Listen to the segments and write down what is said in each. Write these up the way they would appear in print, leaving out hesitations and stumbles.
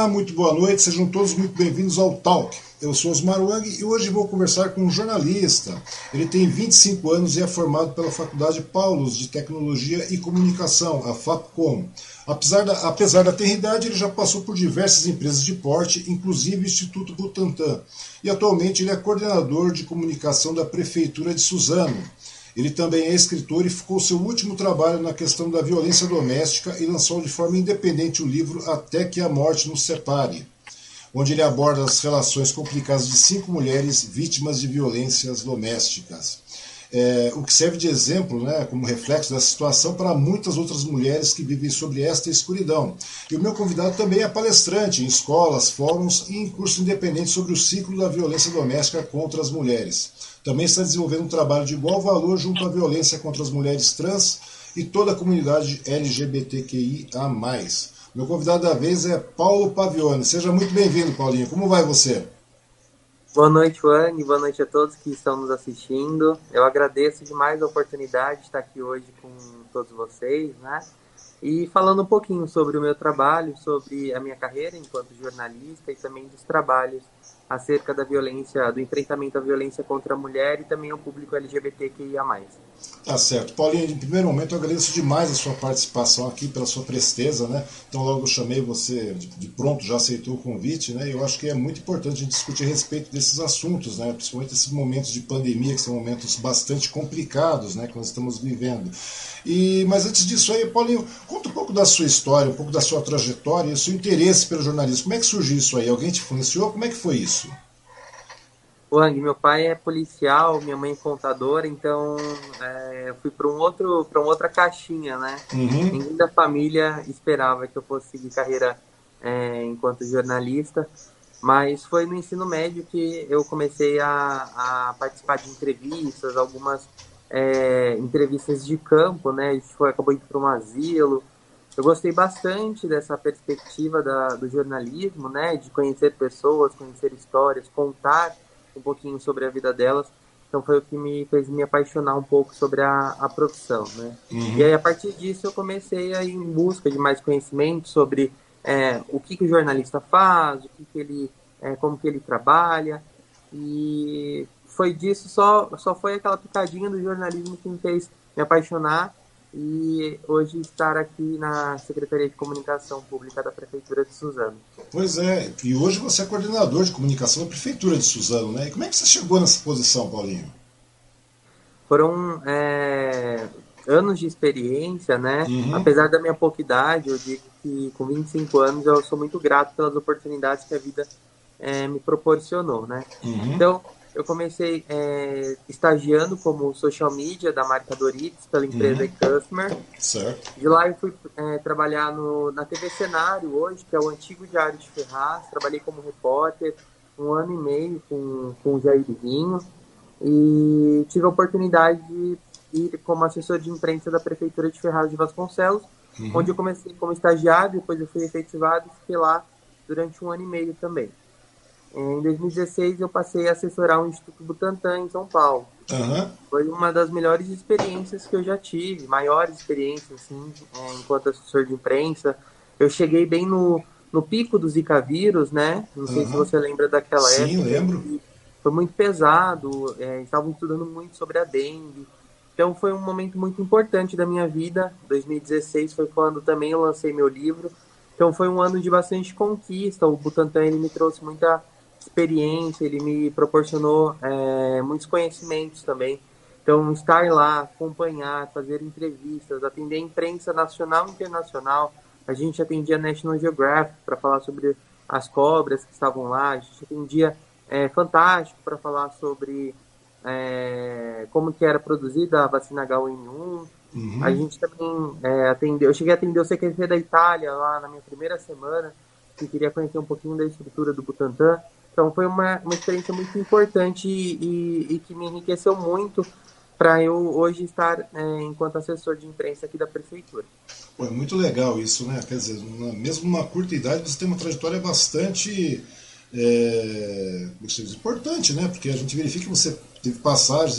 Olá, muito boa noite, sejam todos muito bem-vindos ao Talk. Eu sou Osmar Wang e hoje vou conversar com um jornalista. Ele tem 25 anos e é formado pela Faculdade Paulo de Tecnologia e Comunicação, a FAPCOM. Apesar da tenra idade, ele já passou por diversas empresas de porte, inclusive o Instituto Butantan. E atualmente ele é coordenador de comunicação da Prefeitura de Suzano. Ele também é escritor e focou seu último trabalho na questão da violência doméstica e lançou de forma independente o livro Até Que a Morte Nos Separe, onde ele aborda as relações complicadas de 5 mulheres vítimas de violências domésticas. O que serve de exemplo, né, como reflexo dessa situação para muitas outras mulheres que vivem sobre esta escuridão. E o meu convidado também é palestrante em escolas, fóruns e em cursos independentes sobre o ciclo da violência doméstica contra as mulheres. Também está desenvolvendo um trabalho de igual valor junto à violência contra as mulheres trans e toda a comunidade LGBTQIA+. Meu convidado da vez é Paulo Pavione. Seja muito bem-vindo, Paulinho. Como vai você? Boa noite, Wang. Boa noite a todos que estão nos assistindo. Eu agradeço demais a oportunidade de estar aqui hoje com todos vocês, né? E falando um pouquinho sobre o meu trabalho, sobre a minha carreira enquanto jornalista e também dos trabalhos acerca da violência, do enfrentamento à violência contra a mulher e também ao público LGBTQIA+. Tá certo. Paulinha, em primeiro momento eu agradeço demais a sua participação aqui, pela sua presteza, né? Então logo eu chamei você, de pronto já aceitou o convite, né? Eu acho que é muito importante a gente discutir a respeito desses assuntos, né? Principalmente esses momentos de pandemia, que são momentos bastante complicados, né? Que nós estamos vivendo. Mas antes disso aí, Paulinho, conta um pouco da sua história, um pouco da sua trajetória e o seu interesse pelo jornalismo. Como é que surgiu isso aí? Alguém te influenciou? Como é que foi isso? Wang, meu pai é policial, minha mãe é contadora, então eu fui para uma outra caixinha, né? Uhum. Ninguém da família esperava que eu fosse seguir carreira enquanto jornalista, mas foi no ensino médio que eu comecei a participar de entrevistas, algumas entrevistas de campo, né? Isso acabou indo para um asilo. Eu gostei bastante dessa perspectiva do jornalismo, né? De conhecer pessoas, conhecer histórias, contar um pouquinho sobre a vida delas, então foi o que me fez me apaixonar um pouco sobre a profissão, né? Uhum. E aí, a partir disso, eu comecei a ir em busca de mais conhecimento sobre o que o jornalista faz, como que ele trabalha, e foi disso, só foi aquela picadinha do jornalismo que me fez me apaixonar e hoje estar aqui na Secretaria de Comunicação Pública da Prefeitura de Suzano. Pois é, e hoje você é coordenador de comunicação da Prefeitura de Suzano, né? E como é que você chegou nessa posição, Paulinho? Foram anos de experiência, né? Uhum. Apesar da minha pouca idade, eu digo que com 25 anos eu sou muito grato pelas oportunidades que a vida me proporcionou, né? Uhum. Então, eu comecei estagiando como social media da marca Doritos, pela empresa E-Customer. Certo. De lá eu fui trabalhar na TV Cenário hoje, que é o antigo Diário de Ferraz. Trabalhei como repórter 1 ano e meio com o Jairzinho. E tive a oportunidade de ir como assessor de imprensa da Prefeitura de Ferraz de Vasconcelos, onde eu comecei como estagiário, depois eu fui efetivado e fiquei lá durante 1 ano e meio também. Em 2016, eu passei a assessorar o Instituto Butantan em São Paulo. Uhum. Foi uma das melhores experiências que eu já tive, maiores experiências, assim, enquanto assessor de imprensa. Eu cheguei bem no pico do Zika vírus, né? Não sei se você lembra daquela época. Sim, lembro. Foi muito pesado, estavam estudando muito sobre a dengue. Então, foi um momento muito importante da minha vida. 2016 foi quando também eu lancei meu livro. Então, foi um ano de bastante conquista. O Butantan, ele me trouxe muita experiência, ele me proporcionou muitos conhecimentos também. Então, estar lá, acompanhar, fazer entrevistas, atender a imprensa nacional e internacional. A gente atendia National Geographic para falar sobre as cobras que estavam lá. A gente atendia Fantástico para falar sobre como que era produzida a vacina H1N1. Uhum. A gente também atendeu. Eu cheguei a atender o secretário da Itália lá na minha primeira semana, que queria conhecer um pouquinho da estrutura do Butantan. Então, foi uma experiência muito importante e que me enriqueceu muito para eu hoje estar enquanto assessor de imprensa aqui da Prefeitura. Pô, é muito legal isso, né? Quer dizer, mesmo numa curta idade, você tem uma trajetória bastante importante, né? Porque a gente verifica que você teve passagens,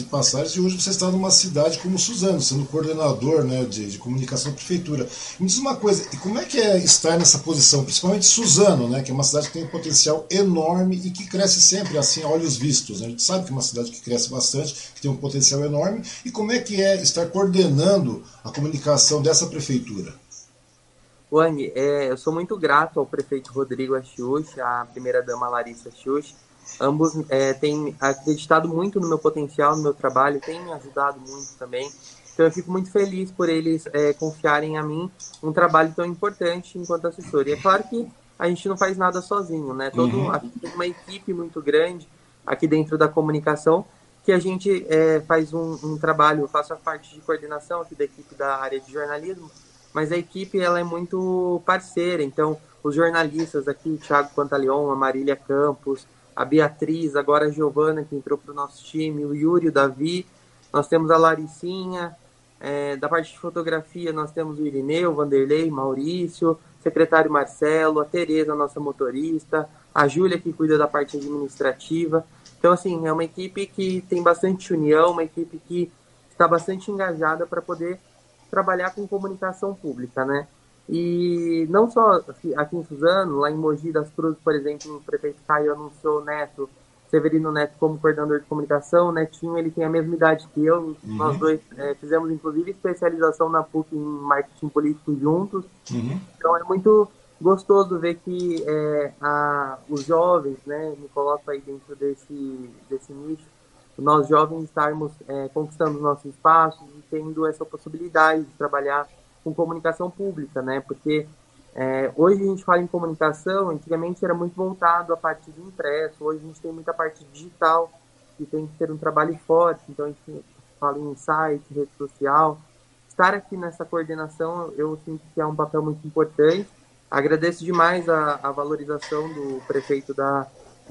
e hoje você está numa cidade como Suzano, sendo coordenador, né, de comunicação da prefeitura. Me diz uma coisa, como é que é estar nessa posição, principalmente Suzano, né, que é uma cidade que tem um potencial enorme e que cresce sempre, assim, a olhos vistos, né? A gente sabe que é uma cidade que cresce bastante, que tem um potencial enorme, e como é que é estar coordenando a comunicação dessa prefeitura? Wang, eu sou muito grato ao prefeito Rodrigo Ashiuchi, à primeira-dama Larissa Ashiuchi. Ambos têm acreditado muito no meu potencial, no meu trabalho, têm me ajudado muito também. Então eu fico muito feliz por eles confiarem a mim um trabalho tão importante enquanto assessor. E é claro que a gente não faz nada sozinho, né? A gente tem uma equipe muito grande aqui dentro da comunicação, que a gente faz um trabalho. Eu faço a parte de coordenação aqui da equipe da área de jornalismo, mas a equipe ela é muito parceira. Então os jornalistas aqui, o Thiago Pantaleon, a Marília Campos, a Beatriz, agora a Giovana, que entrou para o nosso time, o Yuri, o Davi, nós temos a Laricinha, da parte de fotografia nós temos o Irineu, o Vanderlei, Maurício, o secretário Marcelo, a Tereza, nossa motorista, a Júlia, que cuida da parte administrativa. Então, assim, é uma equipe que tem bastante união, uma equipe que está bastante engajada para poder trabalhar com comunicação pública, né? E não só aqui em Suzano, lá em Mogi das Cruzes, por exemplo, o prefeito Caio anunciou o Neto, Severino Neto, como coordenador de comunicação. O Netinho, ele tem a mesma idade que eu, nós dois fizemos, inclusive, especialização na PUC em marketing político juntos. Então é muito gostoso ver que os jovens, né, me coloco aí dentro desse nicho, nós jovens estarmos conquistando os nossos espaços e tendo essa possibilidade de trabalhar com comunicação pública, né? Porque hoje a gente fala em comunicação, antigamente era muito voltado à parte de impresso, hoje a gente tem muita parte digital, que tem que ter um trabalho forte, então a gente fala em site, rede social. Estar aqui nessa coordenação, eu sinto que é um papel muito importante. Agradeço demais a valorização do prefeito da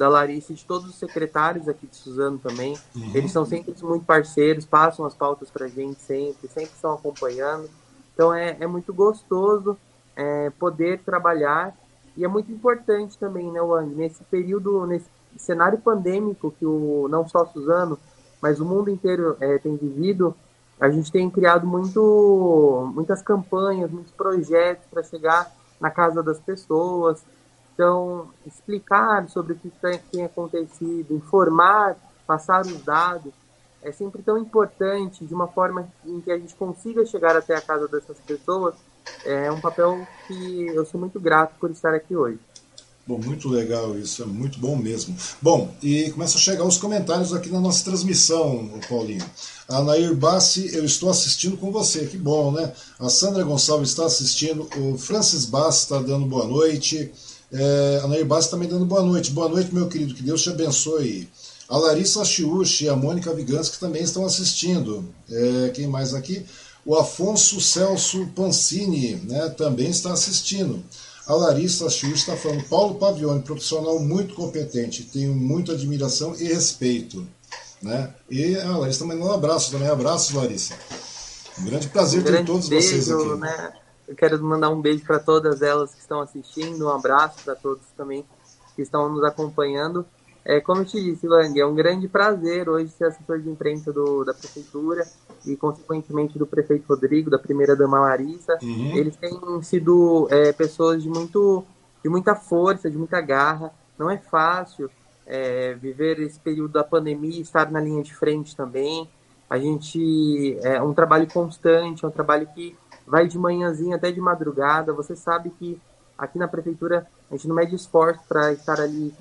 Larissa e de todos os secretários aqui de Suzano também. Eles são sempre muito parceiros, passam as pautas para a gente sempre estão acompanhando. Então é muito gostoso poder trabalhar, e é muito importante também, né, Wang, nesse cenário pandêmico que não só Suzano, mas o mundo inteiro tem vivido. A gente tem criado muitas campanhas, muitos projetos para chegar na casa das pessoas, então explicar sobre o que tem acontecido, informar, passar os dados, é sempre tão importante, de uma forma em que a gente consiga chegar até a casa dessas pessoas. É um papel que eu sou muito grato por estar aqui hoje. Bom, muito legal isso, é muito bom mesmo. Bom, e começam a chegar os comentários aqui na nossa transmissão, Paulinho. A Nair Bassi, eu estou assistindo com você, que bom, né? A Sandra Gonçalves está assistindo, o Francis Bassi está dando boa noite, a Nair Bassi também dando boa noite. Boa noite, meu querido, que Deus te abençoe. A Larissa Chiuchi e a Mônica Viganski também estão assistindo. Quem mais aqui? O Afonso Celso Pancini, né, também está assistindo. A Larissa Chiuchi está falando: Paulo Pavione, profissional muito competente, tenho muita admiração e respeito, né? E a Larissa também manda um abraço também. Abraço, Larissa. Um grande prazer ter todos vocês aqui. Né? Eu quero mandar um beijo para todas elas que estão assistindo, um abraço para todos também que estão nos acompanhando. Como eu te disse, Lang, é um grande prazer hoje ser assessor de imprensa da Prefeitura e, consequentemente, do prefeito Rodrigo, da primeira-dama Larissa. Eles têm sido pessoas de muita força, de muita garra. Não é fácil viver esse período da pandemia e estar na linha de frente também. A gente é um trabalho constante, é um trabalho que vai de manhãzinha até de madrugada. Você sabe que aqui na Prefeitura a gente não mede esforço para estar ali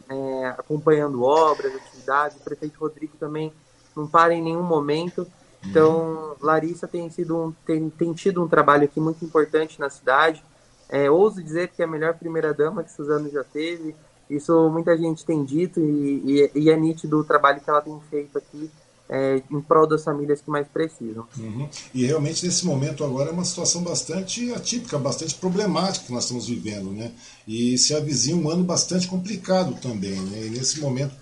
acompanhando obras, atividades. O prefeito Rodrigo também não para em nenhum momento. Então, Larissa tem tido um trabalho aqui muito importante na cidade. Ouso dizer que é a melhor primeira-dama que Suzano já teve. Isso muita gente tem dito e é nítido o trabalho que ela tem feito aqui. Em prol das famílias que mais precisam. E realmente nesse momento agora é uma situação bastante atípica, bastante problemática que nós estamos vivendo, né? E se avizinha um ano bastante complicado também, né? E nesse momento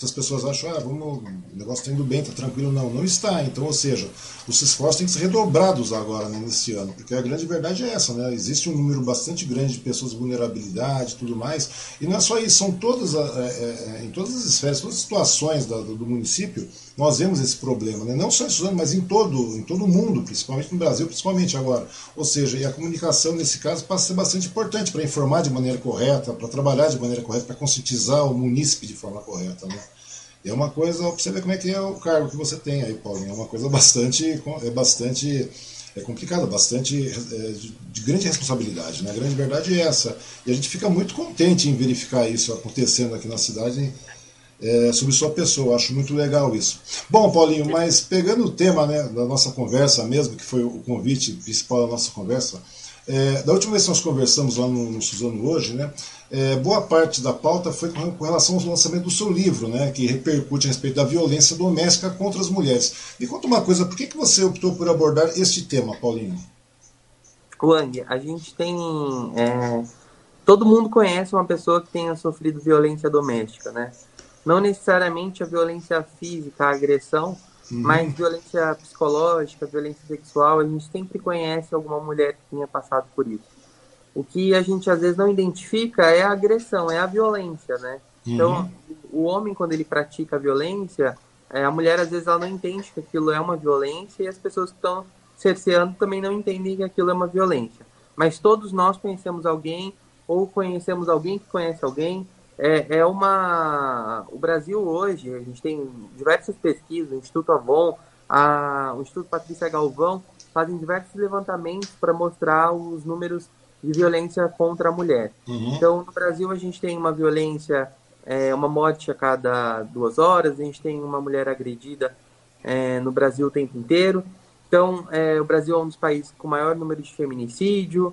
as pessoas acham, o negócio está indo bem, está tranquilo. Não está. Então, ou seja, os esforços têm que ser redobrados agora, né, nesse ano, porque a grande verdade é essa, né? Existe um número bastante grande de pessoas com vulnerabilidade e tudo mais, e não é só isso, são todas, em todas as esferas, todas as situações do município, Nós vemos esse problema, né? Não só em Suzano, mas em todo o mundo, principalmente no Brasil, principalmente agora. Ou seja, e a comunicação nesse caso passa a ser bastante importante para informar de maneira correta, para trabalhar de maneira correta, para conscientizar o munícipe de forma correta, né? É uma coisa, para você ver como é que é o cargo que você tem aí, Paulinho, é uma coisa bastante complicada, de grande responsabilidade, né? A grande verdade é essa. E a gente fica muito contente em verificar isso acontecendo aqui na cidade, sobre sua pessoa. Eu acho muito legal isso. Bom, Paulinho, mas pegando o tema, né, da nossa conversa mesmo, que foi o convite principal da nossa conversa, da última vez que nós conversamos lá no Suzano Hoje, né, boa parte da pauta foi com relação ao lançamento do seu livro, né, que repercute a respeito da violência doméstica contra as mulheres. Me conta uma coisa, por que você optou por abordar este tema, Paulinho? Wang, a gente tem... todo mundo conhece uma pessoa que tenha sofrido violência doméstica, né? Não necessariamente a violência física, a agressão, mas violência psicológica, violência sexual, a gente sempre conhece alguma mulher que tenha passado por isso. O que a gente às vezes não identifica é a agressão, é a violência, né? Então, o homem, quando ele pratica a violência, a mulher às vezes ela não entende que aquilo é uma violência, e as pessoas que estão cerceando também não entendem que aquilo é uma violência. Mas todos nós conhecemos alguém, ou conhecemos alguém que conhece alguém. O Brasil hoje, a gente tem diversas pesquisas, o Instituto Avon, o Instituto Patrícia Galvão, fazem diversos levantamentos para mostrar os números de violência contra a mulher. Então, no Brasil, a gente tem uma violência, uma morte a cada 2 horas, a gente tem uma mulher agredida no Brasil o tempo inteiro. Então, o Brasil é um dos países com maior número de feminicídio,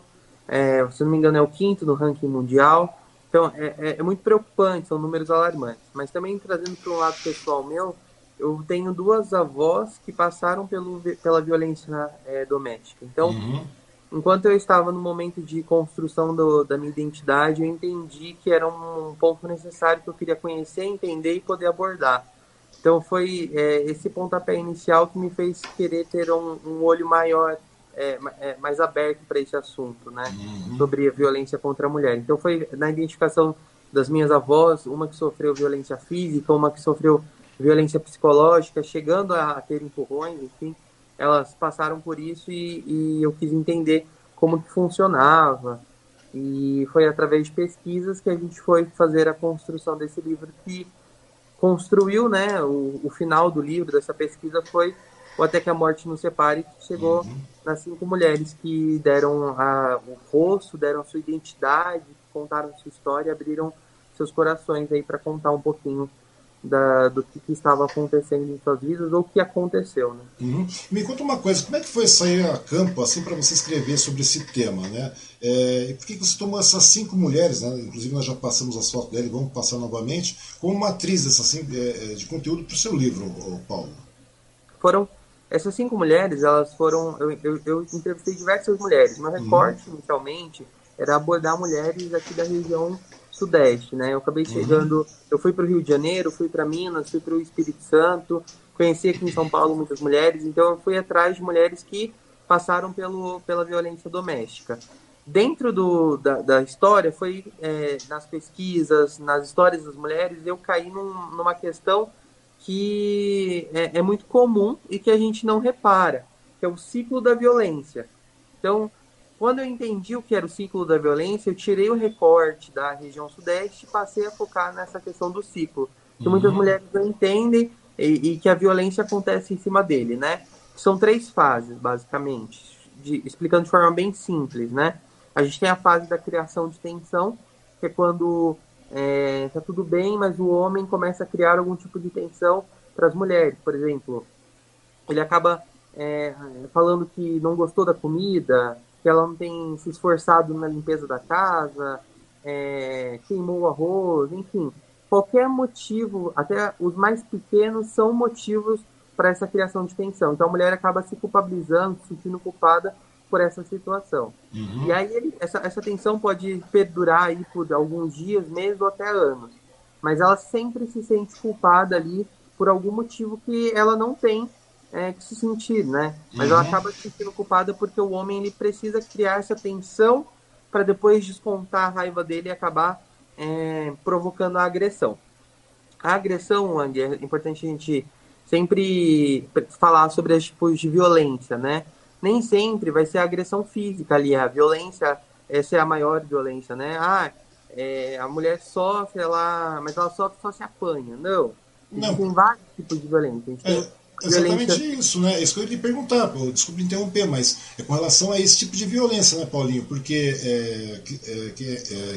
se não me engano é o 5º no ranking mundial. Então, é muito preocupante, são números alarmantes. Mas também, trazendo para um lado pessoal meu, eu tenho 2 avós que passaram pela violência doméstica. Então... Enquanto eu estava no momento de construção da minha identidade, eu entendi que era um ponto necessário que eu queria conhecer, entender e poder abordar. Então foi esse pontapé inicial que me fez querer ter um olho maior, mais aberto para esse assunto, né? Sobre a violência contra a mulher. Então foi na identificação das minhas avós, uma que sofreu violência física, uma que sofreu violência psicológica, chegando a ter empurrões, enfim. Elas passaram por isso e eu quis entender como que funcionava. E foi através de pesquisas que a gente foi fazer a construção desse livro, que construiu, né, o final do livro, dessa pesquisa, foi o Até Que a Morte Nos Separe, que chegou nas 5 mulheres que deram o rosto, deram a sua identidade, contaram sua história, abriram seus corações aí para contar um pouquinho do que estava acontecendo em suas vidas, ou o que aconteceu, né? Me conta uma coisa, como é que foi sair a campo assim para você escrever sobre esse tema, né? E por que você tomou essas 5 mulheres, né? Inclusive nós já passamos as fotos dela e vamos passar novamente, como matriz de conteúdo para o seu livro, Paulo? Essas 5 mulheres, elas foram... Eu entrevistei diversas mulheres, mas recorte inicialmente era abordar mulheres aqui da região Sudeste, né? Eu acabei chegando, eu fui para o Rio de Janeiro, fui para Minas, fui para o Espírito Santo, conheci aqui em São Paulo muitas mulheres, então eu fui atrás de mulheres que passaram pela violência doméstica. Dentro da história, foi nas pesquisas, nas histórias das mulheres, eu caí numa questão que é muito comum e que a gente não repara, que é o ciclo da violência. Então, quando eu entendi o que era o ciclo da violência, eu tirei o recorte da região Sudeste e passei a focar nessa questão do ciclo, que muitas mulheres não entendem e que a violência acontece em cima dele, né? São 3 fases, basicamente, explicando de forma bem simples, né? A gente tem a fase da criação de tensão, que é quando tá tudo bem, mas o homem começa a criar algum tipo de tensão para as mulheres. Por exemplo, ele acaba falando que não gostou da comida, que ela não tem se esforçado na limpeza da casa, queimou o arroz, enfim. Qualquer motivo, até os mais pequenos, são motivos para essa criação de tensão. Então a mulher acaba se culpabilizando, se sentindo culpada por essa situação. E aí essa tensão pode perdurar aí por alguns dias, meses ou até anos. Mas ela sempre se sente culpada ali por algum motivo que ela não tem que se sentir, né? Mas ela acaba se sentindo culpada porque o homem ele precisa criar essa tensão para depois descontar a raiva dele e acabar provocando a agressão. A agressão, Wang, é importante a gente sempre falar sobre os tipos de violência, né? Nem sempre vai ser a agressão física ali, a violência, essa é a maior violência, né? Ah, é, a mulher sofre, mas ela sofre só se apanha. Não, tem vários tipos de violência. Exatamente isso, né? É isso que eu ia lhe perguntar, Paulo. Desculpe interromper, mas é com relação a esse tipo de violência, né, Paulinho? Porque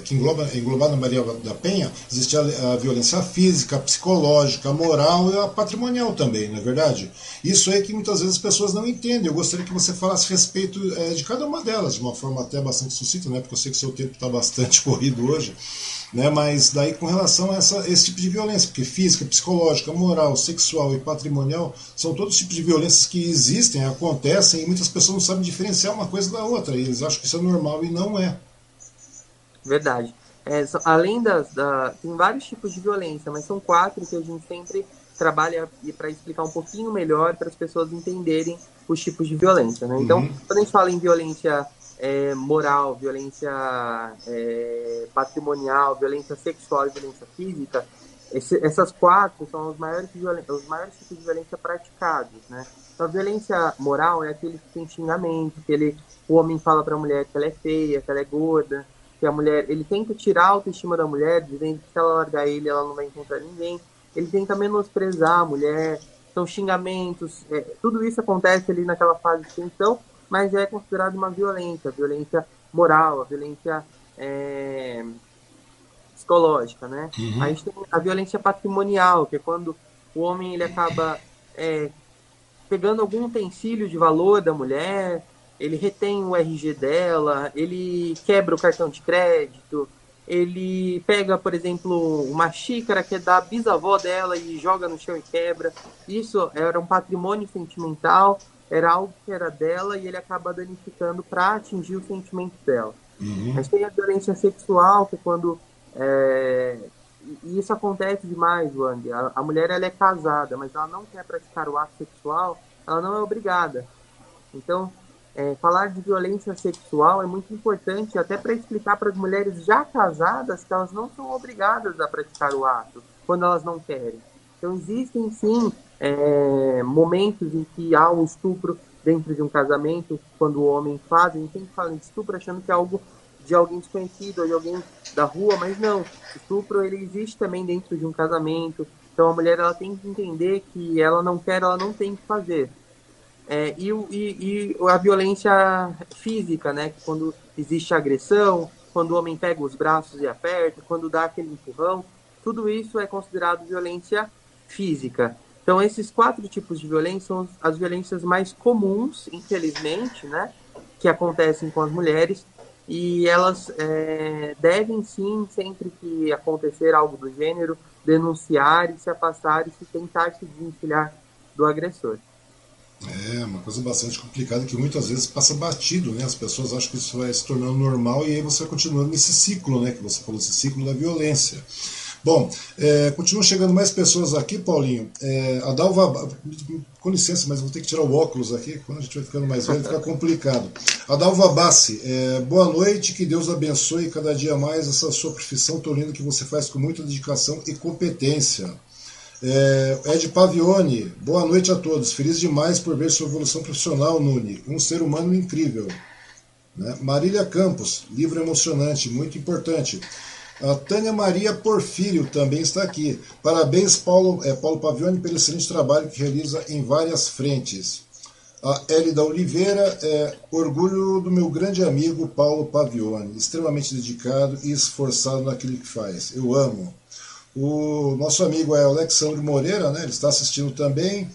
que engloba na Maria da Penha existe a violência física, a psicológica, a moral e a patrimonial também, não é verdade? Isso é que muitas vezes as pessoas não entendem. Eu gostaria que você falasse a respeito de cada uma delas, de uma forma até bastante sucinta, né? Porque eu sei que o seu tempo está bastante corrido hoje. Né, mas daí com relação a esse tipo de violência, porque física, psicológica, moral, sexual e patrimonial são todos os tipos de violências que existem, acontecem, e muitas pessoas não sabem diferenciar uma coisa da outra, e eles acham que isso é normal e não é. Verdade. Além tem vários tipos de violência, mas são 4 que a gente sempre trabalha para explicar um pouquinho melhor, para as pessoas entenderem os tipos de violência, né? Então, quando a gente fala em violência moral, violência patrimonial, violência sexual e violência física, essas 4 são os maiores tipos de violência praticados, né? Então, a violência moral é aquele que tem xingamento, o homem fala para a mulher que ela é feia, que ela é gorda, que a mulher, ele tenta tirar a autoestima da mulher, dizendo que se ela largar ele, ela não vai encontrar ninguém, ele tenta menosprezar a mulher, são xingamentos, tudo isso acontece ali naquela fase de tensão, mas é considerado uma violência, a violência moral, a violência psicológica, né? Uhum. Aí tem a violência patrimonial, que é quando o homem ele acaba pegando algum utensílio de valor da mulher, ele retém o RG dela, ele quebra o cartão de crédito, ele pega, por exemplo, uma xícara que é da bisavó dela e joga no chão e quebra. Isso era um patrimônio sentimental, era algo que era dela e ele acaba danificando para atingir o sentimento dela. Uhum. Mas tem a violência sexual, que é quando... E isso acontece demais, Wang. A mulher ela é casada, mas ela não quer praticar o ato sexual, ela não é obrigada. Então, falar de violência sexual é muito importante, até para explicar para as mulheres já casadas que elas não são obrigadas a praticar o ato, quando elas não querem. Então, existem sim... momentos em que há um estupro dentro de um casamento, quando o homem faz, a gente sempre fala de estupro achando que é algo de alguém desconhecido ou de alguém da rua, mas não, estupro ele existe também dentro de um casamento. Então a mulher ela tem que entender que ela não quer, ela não tem que fazer. E a violência física, né, que quando existe agressão, quando o homem pega os braços e aperta, quando dá aquele empurrão, tudo isso é considerado violência física. Então, esses 4 tipos de violência são as violências mais comuns, infelizmente, né, que acontecem com as mulheres, e elas devem, sim, sempre que acontecer algo do gênero, denunciar e se afastar e se tentar se desvencilhar do agressor. É uma coisa bastante complicada que muitas vezes passa batido, né? As pessoas acham que isso vai se tornando normal e aí você vai continuando nesse ciclo, né, que você falou, esse ciclo da violência. Bom, continuam chegando mais pessoas aqui, Paulinho. A Dalva, com licença, mas vou ter que tirar o óculos aqui, quando a gente vai ficando mais velho fica complicado. A Dalva Bassi, boa noite, que Deus abençoe cada dia mais essa sua profissão tão linda que você faz com muita dedicação e competência. Ed Pavione, boa noite a todos, feliz demais por ver sua evolução profissional, Nune, um ser humano incrível. Né? Marília Campos, livro emocionante, muito importante. A Tânia Maria Porfírio também está aqui. Parabéns, Paulo Pavione, pelo excelente trabalho que realiza em várias frentes. A Hélida Oliveira, orgulho do meu grande amigo Paulo Pavione, extremamente dedicado e esforçado naquilo que faz. Eu amo. O nosso amigo é Alexandre Moreira, né? Ele está assistindo também.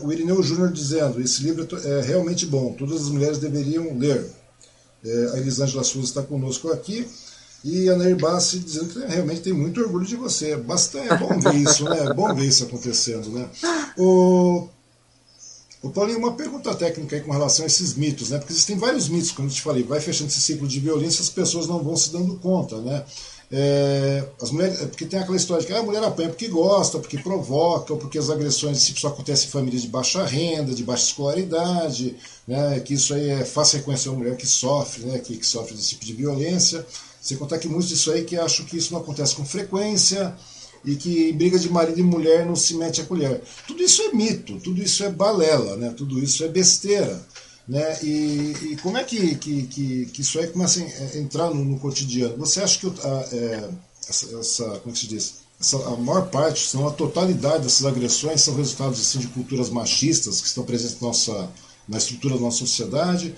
O Irineu Júnior dizendo, esse livro é realmente bom, todas as mulheres deveriam ler. A Elisângela Souza está conosco aqui. E a Nair Bassi dizendo que realmente tem muito orgulho de você. Bastante, é bom ver isso, né? É bom ver isso acontecendo, né? O Paulinho, uma pergunta técnica aí com relação a esses mitos, né? Porque existem vários mitos, como eu te falei, vai fechando esse ciclo de violência, as pessoas não vão se dando conta, né? As mulheres, porque tem aquela história de que a mulher apanha porque gosta, porque provoca, ou porque as agressões desse tipo só acontecem em famílias de baixa renda, de baixa escolaridade, né? Que isso aí é fácil reconhecer uma mulher que sofre, né? Que sofre desse tipo de violência. Sem contar que muitos disso aí que acham que isso não acontece com frequência e que em briga de marido e mulher não se mete a colher. Tudo isso é mito, tudo isso é balela, né? Tudo isso é besteira. Né? E como é que isso aí começa a entrar no cotidiano? Você acha que como é que se diz? A maior parte, se não a totalidade dessas agressões são resultados assim, de culturas machistas que estão presentes na estrutura da nossa sociedade,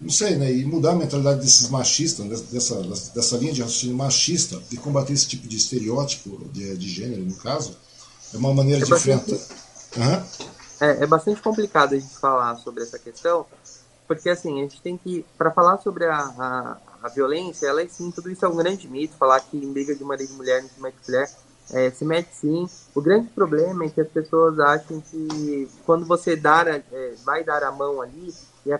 não sei, né? E mudar a mentalidade desses machistas, dessa linha de raciocínio machista, e combater esse tipo de estereótipo de gênero, no caso, é uma maneira de enfrentar. Uhum. É bastante complicado a gente falar sobre essa questão, porque assim, a gente tem que, para falar sobre a violência, ela é sim, tudo isso é um grande mito, falar que em briga de marido e mulher não se mete mulher, se mete sim. O grande problema é que as pessoas acham que quando você vai dar a mão ali, e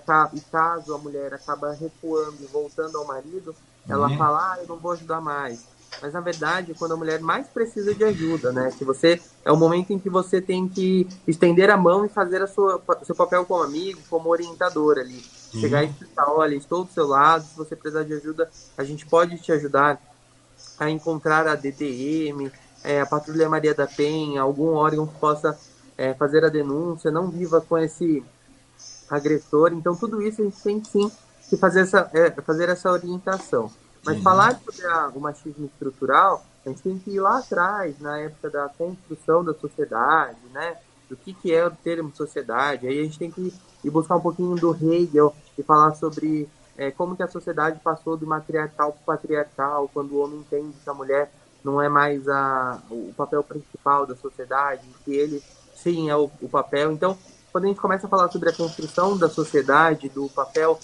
caso a mulher acaba recuando e voltando ao marido, ela fala, eu não vou ajudar mais. Mas, na verdade, é quando a mulher mais precisa de ajuda, né? Que você, é o momento em que você tem que estender a mão e fazer seu papel como amigo, como orientador ali. Uhum. Chegar e explicar, olha, estou do seu lado, se você precisar de ajuda, a gente pode te ajudar a encontrar a DDM, a Patrulha Maria da Penha, algum órgão que possa fazer a denúncia, não viva com esse agressor. Então, tudo isso a gente tem, sim, que fazer essa orientação. Mas falar sobre o machismo estrutural, a gente tem que ir lá atrás, na época da construção da sociedade, né? Do que é o termo sociedade. Aí a gente tem que ir buscar um pouquinho do Hegel e falar sobre como que a sociedade passou do matriarcal para o patriarcal, quando o homem entende que a mulher não é mais o papel principal da sociedade, que ele, sim, é o papel. Então, quando a gente começa a falar sobre a construção da sociedade, do papel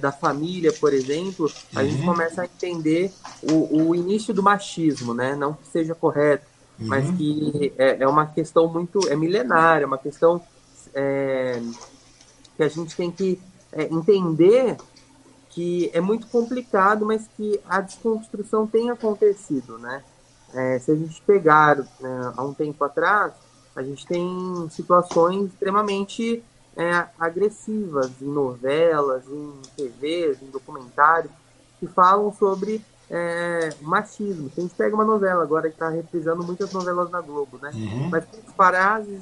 da família, por exemplo, a gente começa a entender o início do machismo, né? Não que seja correto, mas que é uma questão muito milenária, uma questão que a gente tem que entender que é muito complicado, mas que a desconstrução tem acontecido, né? Se a gente pegar há um tempo atrás, a gente tem situações extremamente agressivas em novelas, em TVs, em documentários, que falam sobre machismo. A gente pega uma novela agora que está reprisando muitas novelas da Globo, né? Uhum. Mas tem frases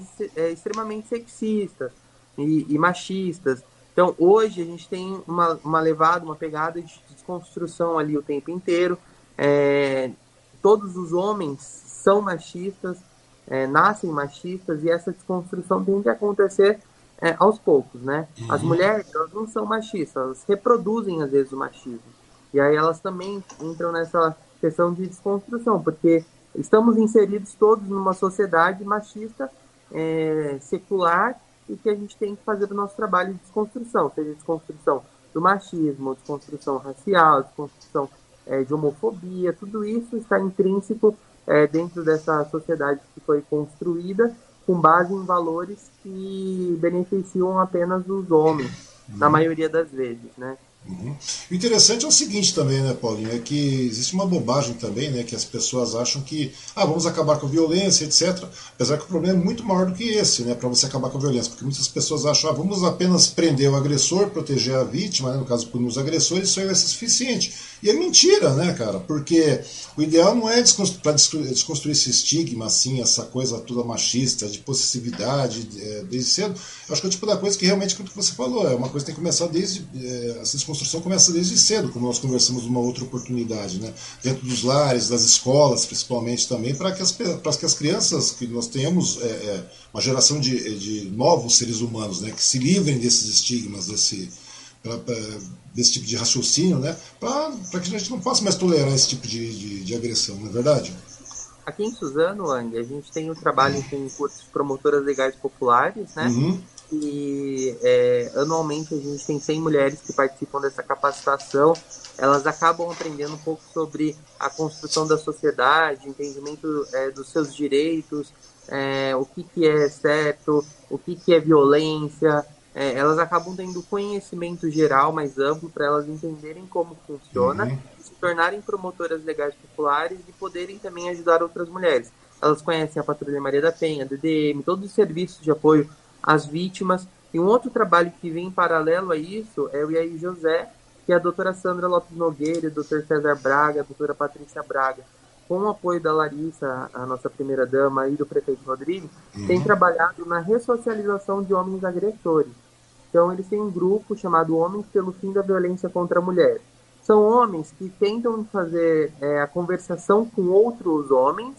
extremamente sexistas e machistas. Então, hoje a gente tem uma levada, uma pegada de desconstrução ali o tempo inteiro. Todos os homens são machistas, nascem machistas, e essa desconstrução tem que acontecer aos poucos, né? As mulheres, elas não são machistas, elas reproduzem às vezes o machismo, e aí elas também entram nessa questão de desconstrução, porque estamos inseridos todos numa sociedade machista, secular, e que a gente tem que fazer o nosso trabalho de desconstrução, seja desconstrução do machismo, desconstrução racial, desconstrução de homofobia. Tudo isso está intrínseco dentro dessa sociedade que foi construída com base em valores que beneficiam apenas os homens, na maioria das vezes, né? Uhum. O interessante é o seguinte também, né, Paulinho, é que existe uma bobagem também, né, que as pessoas acham que, vamos acabar com a violência, etc. Apesar que o problema é muito maior do que esse, né, para você acabar com a violência, porque muitas pessoas acham, vamos apenas prender o agressor, proteger a vítima, né, no caso, punir os agressores, isso aí vai ser suficiente. E é mentira, né, cara, porque o ideal não é desconstruir esse estigma, assim, essa coisa toda machista, de possessividade, desde cedo. Eu acho que é o tipo da coisa que realmente, como você falou, é uma coisa que tem que começar desde... essa desconstrução começa desde cedo, como nós conversamos numa outra oportunidade, né? Dentro dos lares, das escolas, principalmente também, para que as crianças, que nós tenhamos uma geração de novos seres humanos, né, que se livrem desses estigmas, desse tipo de raciocínio, né, para que a gente não possa mais tolerar esse tipo de agressão, não é verdade? Aqui em Suzano, Wang, a gente tem o trabalho com cursos de promotoras legais populares, né? E anualmente a gente tem 100 mulheres que participam dessa capacitação. Elas acabam aprendendo um pouco sobre a construção da sociedade, entendimento dos seus direitos, o que é certo, o que é violência. Elas acabam tendo conhecimento geral mais amplo para elas entenderem como funciona, se tornarem promotoras legais populares e poderem também ajudar outras mulheres. Elas conhecem a Patrulha Maria da Penha, a DDM, todos os serviços de apoio as vítimas. E um outro trabalho que vem em paralelo a isso é o Iaí José, que é a doutora Sandra Lopes Nogueira, o doutor César Braga, a doutora Patrícia Braga, com o apoio da Larissa, a nossa primeira-dama, e do prefeito Rodrigo, tem trabalhado na ressocialização de homens agressores. Então, eles têm um grupo chamado Homens pelo Fim da Violência contra a Mulher. São homens que tentam fazer a conversação com outros homens.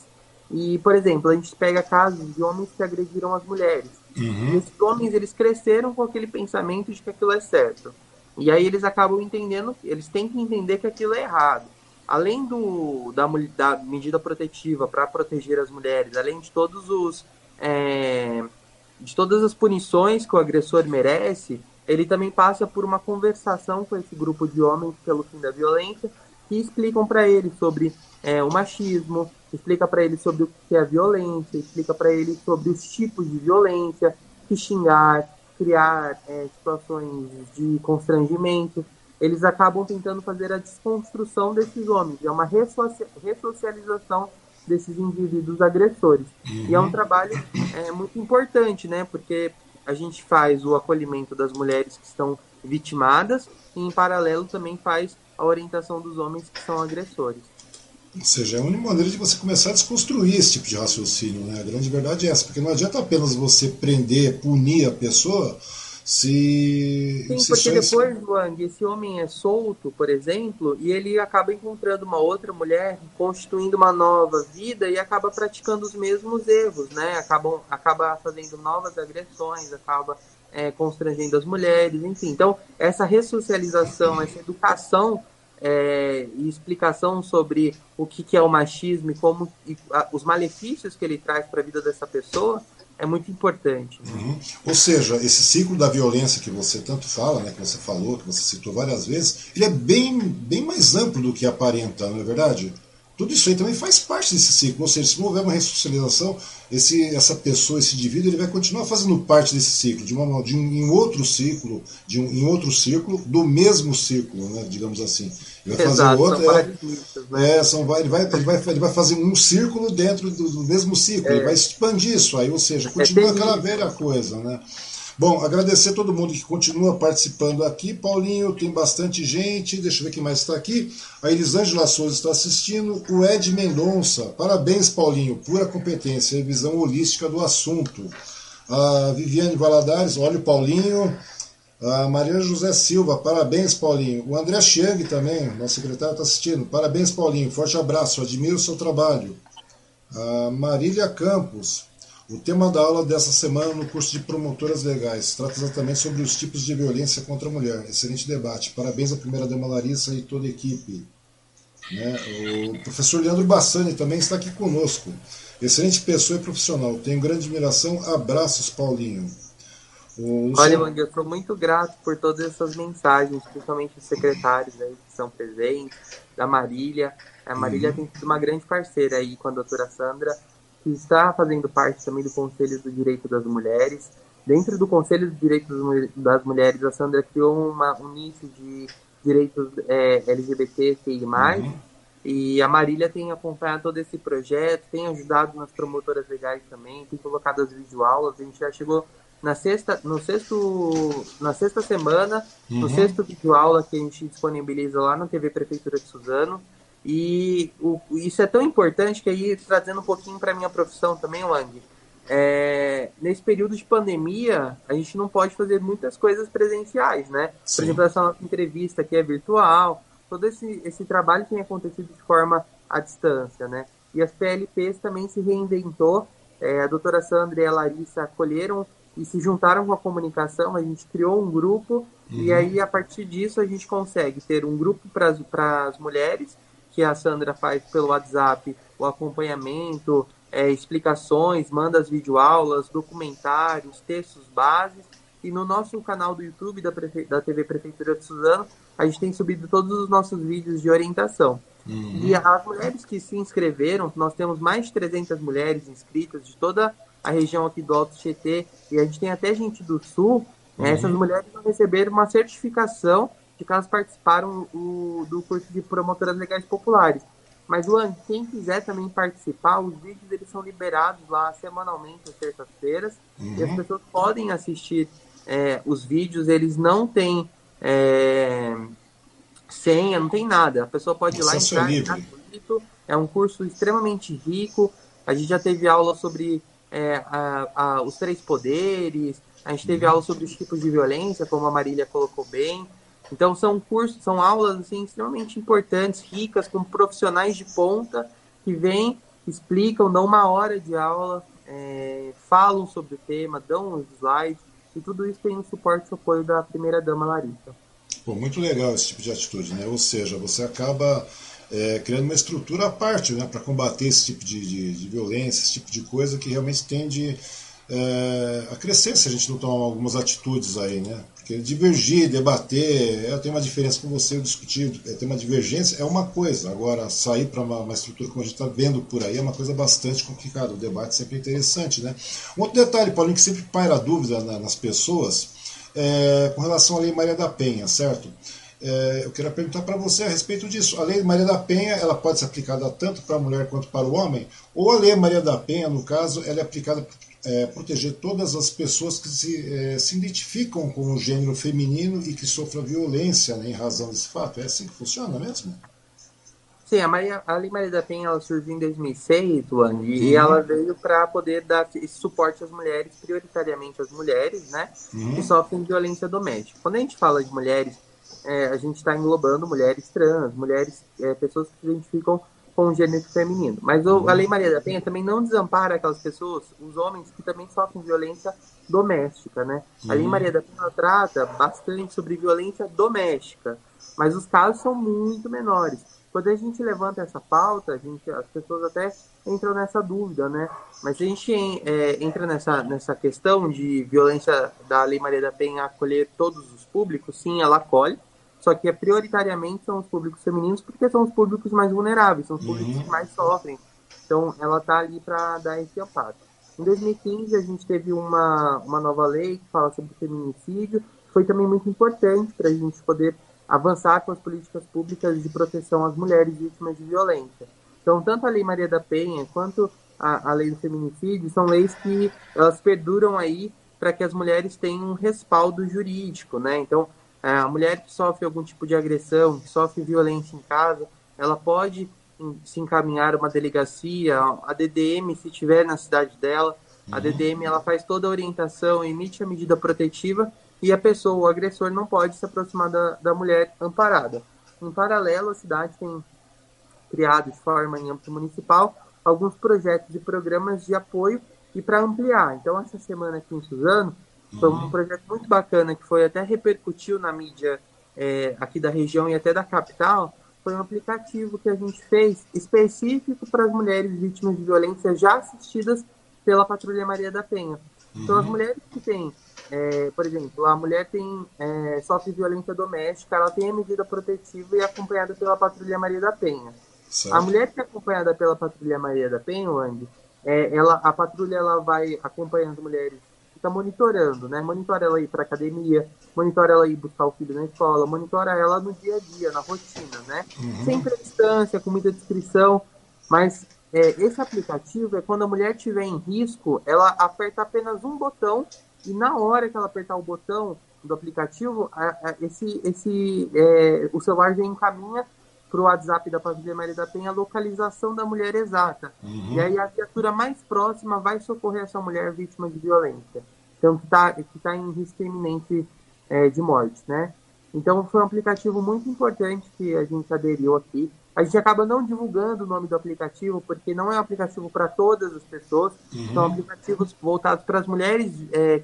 E, por exemplo, a gente pega casos de homens que agrediram as mulheres. E esses homens, eles cresceram com aquele pensamento de que aquilo é certo. E aí eles acabam entendendo, eles têm que entender que aquilo é errado. Além da medida protetiva para proteger as mulheres, além de todas as punições que o agressor merece, ele também passa por uma conversação com esse grupo de homens pelo fim da violência, que explicam para ele sobre o machismo, explica para ele sobre o que é violência, explica para ele sobre os tipos de violência, que xingar, criar situações de constrangimento. Eles acabam tentando fazer a desconstrução desses homens, é uma ressocialização desses indivíduos agressores. E é um trabalho muito importante, né? Porque a gente faz o acolhimento das mulheres que estão vitimadas e, em paralelo, também faz a orientação dos homens que são agressores. Ou seja, é a única maneira de você começar a desconstruir esse tipo de raciocínio, né? A grande verdade é essa, porque não adianta apenas você prender, punir a pessoa se... Sim, porque depois, Wang, esse homem é solto, por exemplo, e ele acaba encontrando uma outra mulher, constituindo uma nova vida e acaba praticando os mesmos erros, né? Acaba fazendo novas agressões, acaba constrangendo as mulheres, enfim. Então, essa ressocialização, essa educação e explicação sobre o que é o machismo e como os malefícios que ele traz para a vida dessa pessoa é muito importante, né? Ou seja, esse ciclo da violência que você tanto fala, né, que você falou, que você citou várias vezes, ele é bem, bem mais amplo do que aparenta, não é verdade? Tudo isso aí também faz parte desse ciclo. Ou seja, se não houver uma ressocialização, essa pessoa, esse indivíduo, ele vai continuar fazendo parte desse ciclo, em outro ciclo, do mesmo ciclo, né, digamos assim. Ele vai fazer outro. Ele vai fazer um círculo dentro do mesmo ciclo. Ele vai expandir isso aí, ou seja, continua aquela velha coisa, né? Bom, agradecer a todo mundo que continua participando aqui. Paulinho, tem bastante gente. Deixa eu ver quem mais está aqui. A Elisângela Souza está assistindo. O Ed Mendonça. Parabéns, Paulinho. Pura competência e visão holística do assunto. A Viviane Valadares. Olha o Paulinho. A Maria José Silva. Parabéns, Paulinho. O André Chiang também, nosso secretário, está assistindo. Parabéns, Paulinho. Forte abraço. Admiro o seu trabalho. A Marília Campos. O tema da aula dessa semana no curso de Promotoras Legais trata exatamente sobre os tipos de violência contra a mulher. Excelente debate. Parabéns à primeira-dama Larissa e toda a equipe. Né? O professor Leandro Bassani também está aqui conosco. Excelente pessoa e profissional. Tenho grande admiração. Abraços, Paulinho. Olha, Wang, eu sou muito grato por todas essas mensagens, principalmente os secretários aí que são presentes, da Marília. A Marília tem sido uma grande parceira aí com a doutora Sandra, que está fazendo parte também do Conselho do Direito das Mulheres. Dentro do Conselho do Direito das Mulheres, a Sandra criou um nicho de direitos LGBTQIA+, e a Marília tem acompanhado todo esse projeto, tem ajudado nas promotoras legais também, tem colocado as videoaulas. A gente já chegou na sexta semana, no sexto videoaula que a gente disponibiliza lá na TV Prefeitura de Suzano. E isso é tão importante que, aí trazendo um pouquinho para a minha profissão também, Wang, nesse período de pandemia, a gente não pode fazer muitas coisas presenciais, né? Sim. Por exemplo, essa nossa entrevista aqui é virtual, todo esse trabalho tem acontecido de forma à distância, né? E as PLPs também se reinventou, a doutora Sandra e a Larissa acolheram e se juntaram com a comunicação, a gente criou um grupo, e aí a partir disso a gente consegue ter um grupo para as mulheres, que a Sandra faz pelo WhatsApp, o acompanhamento, explicações, manda as videoaulas, documentários, textos bases. E no nosso canal do YouTube da TV Prefeitura de Suzano, a gente tem subido todos os nossos vídeos de orientação. E as mulheres que se inscreveram, nós temos mais de 300 mulheres inscritas de toda a região aqui do Alto Tietê, e a gente tem até gente do Sul. Essas mulheres vão receber uma certificação de casos participaram do curso de Promotoras Legais Populares. Mas, Luan, quem quiser também participar, os vídeos eles são liberados lá semanalmente, às terças-feiras, e as pessoas podem assistir os vídeos, eles não têm senha, não tem nada. A pessoa pode ir lá, entrar gratuito, É um curso extremamente rico. A gente já teve aula sobre os três poderes, a gente teve aula sobre os tipos de violência, como a Marília colocou bem. Então, são aulas assim, extremamente importantes, ricas, com profissionais de ponta que vêm, explicam, dão uma hora de aula, falam sobre o tema, dão os slides, e tudo isso tem o suporte e o apoio da primeira-dama Larissa. Pô, muito legal esse tipo de atitude, né? Ou seja, você acaba criando uma estrutura à parte, né, para combater esse tipo de violência, esse tipo de coisa que realmente tende a crescer se a gente não tomar algumas atitudes aí, né? Porque divergir, debater, eu tenho uma diferença com você, eu discutir, ter uma divergência é uma coisa. Agora, sair para uma estrutura como a gente está vendo por aí é uma coisa bastante complicada. O debate sempre é interessante, né? Um outro detalhe, Paulinho, que sempre paira dúvida nas pessoas, com relação à Lei Maria da Penha, certo? Eu queria perguntar para você a respeito disso. A Lei Maria da Penha, ela pode ser aplicada tanto para a mulher quanto para o homem? Ou a Lei Maria da Penha, no caso, ela é aplicada para proteger todas as pessoas que se identificam com o gênero feminino e que sofram violência, né, em razão desse fato? É assim que funciona mesmo? Sim, a Lei Maria da Penha, ela surgiu em 2006, Luan, e ela veio para poder dar esse suporte às mulheres, prioritariamente às mulheres, né, que sofrem violência doméstica. Quando a gente fala de mulheres, a gente está englobando mulheres trans, mulheres, pessoas que se identificam com o gênero feminino. Mas a Lei Maria da Penha também não desampara aquelas pessoas, os homens que também sofrem violência doméstica, né? A Lei Maria da Penha trata bastante sobre violência doméstica, mas os casos são muito menores. Quando a gente levanta essa pauta, as pessoas até entram nessa dúvida, né? Mas a gente entra nessa questão de violência da Lei Maria da Penha acolher todos os públicos. Sim, ela acolhe, só que prioritariamente são os públicos femininos, porque são os públicos mais vulneráveis, são os públicos que mais sofrem. Então, ela está ali para dar esse amparo. Em 2015, a gente teve uma nova lei que fala sobre feminicídio, foi também muito importante para a gente poder avançar com as políticas públicas de proteção às mulheres vítimas de violência. Então, tanto a Lei Maria da Penha quanto a Lei do Feminicídio são leis que elas perduram aí para que as mulheres tenham um respaldo jurídico, né? Então, a mulher que sofre algum tipo de agressão, que sofre violência em casa, ela pode se encaminhar a uma delegacia, a DDM, se tiver na cidade dela. A DDM, ela faz toda a orientação, emite a medida protetiva, e a pessoa, o agressor, não pode se aproximar da mulher amparada. Em paralelo, a cidade tem criado, de forma em âmbito municipal, alguns projetos e programas de apoio e para ampliar. Então, essa semana aqui em Suzano, foi um projeto muito bacana, que foi até repercutiu na mídia aqui da região e até da capital. Foi um aplicativo que a gente fez específico para as mulheres vítimas de violência já assistidas pela Patrulha Maria da Penha. Então, as mulheres que têm, por exemplo, a mulher sofre violência doméstica, ela tem a medida protetiva e é acompanhada pela Patrulha Maria da Penha. Certo. A mulher que é acompanhada pela Patrulha Maria da Penha, Andy, a patrulha ela vai acompanhando as mulheres, está monitorando, né? Monitora ela ir para academia, monitora ela ir buscar o filho na escola, monitora ela no dia a dia, na rotina, né? Sempre à distância, com muita discrição. Mas esse aplicativo é quando a mulher estiver em risco, ela aperta apenas um botão, e na hora que ela apertar o botão do aplicativo, o celular já encaminha para o WhatsApp da Patrulha Maria da Penha a localização da mulher exata. E aí a criatura mais próxima vai socorrer essa mulher vítima de violência, então, que tá em risco iminente de morte, né? Então, foi um aplicativo muito importante que a gente aderiu aqui. A gente acaba não divulgando o nome do aplicativo, porque não é um aplicativo para todas as pessoas. São aplicativos voltados para as mulheres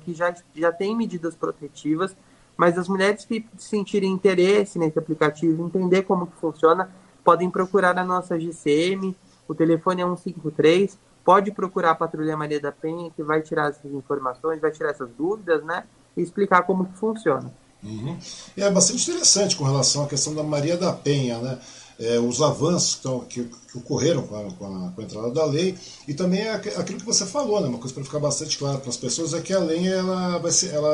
que já têm medidas protetivas, mas as mulheres que sentirem interesse nesse aplicativo, entender como que funciona, podem procurar a nossa GCM, o telefone é 153, pode procurar a Patrulha Maria da Penha, que vai tirar essas informações, vai tirar essas dúvidas, né, e explicar como que funciona. É bastante interessante com relação à questão da Maria da Penha, né? Os avanços que ocorreram com a entrada da lei, e também aquilo que você falou, né? Uma coisa para ficar bastante claro para as pessoas é que a lei ela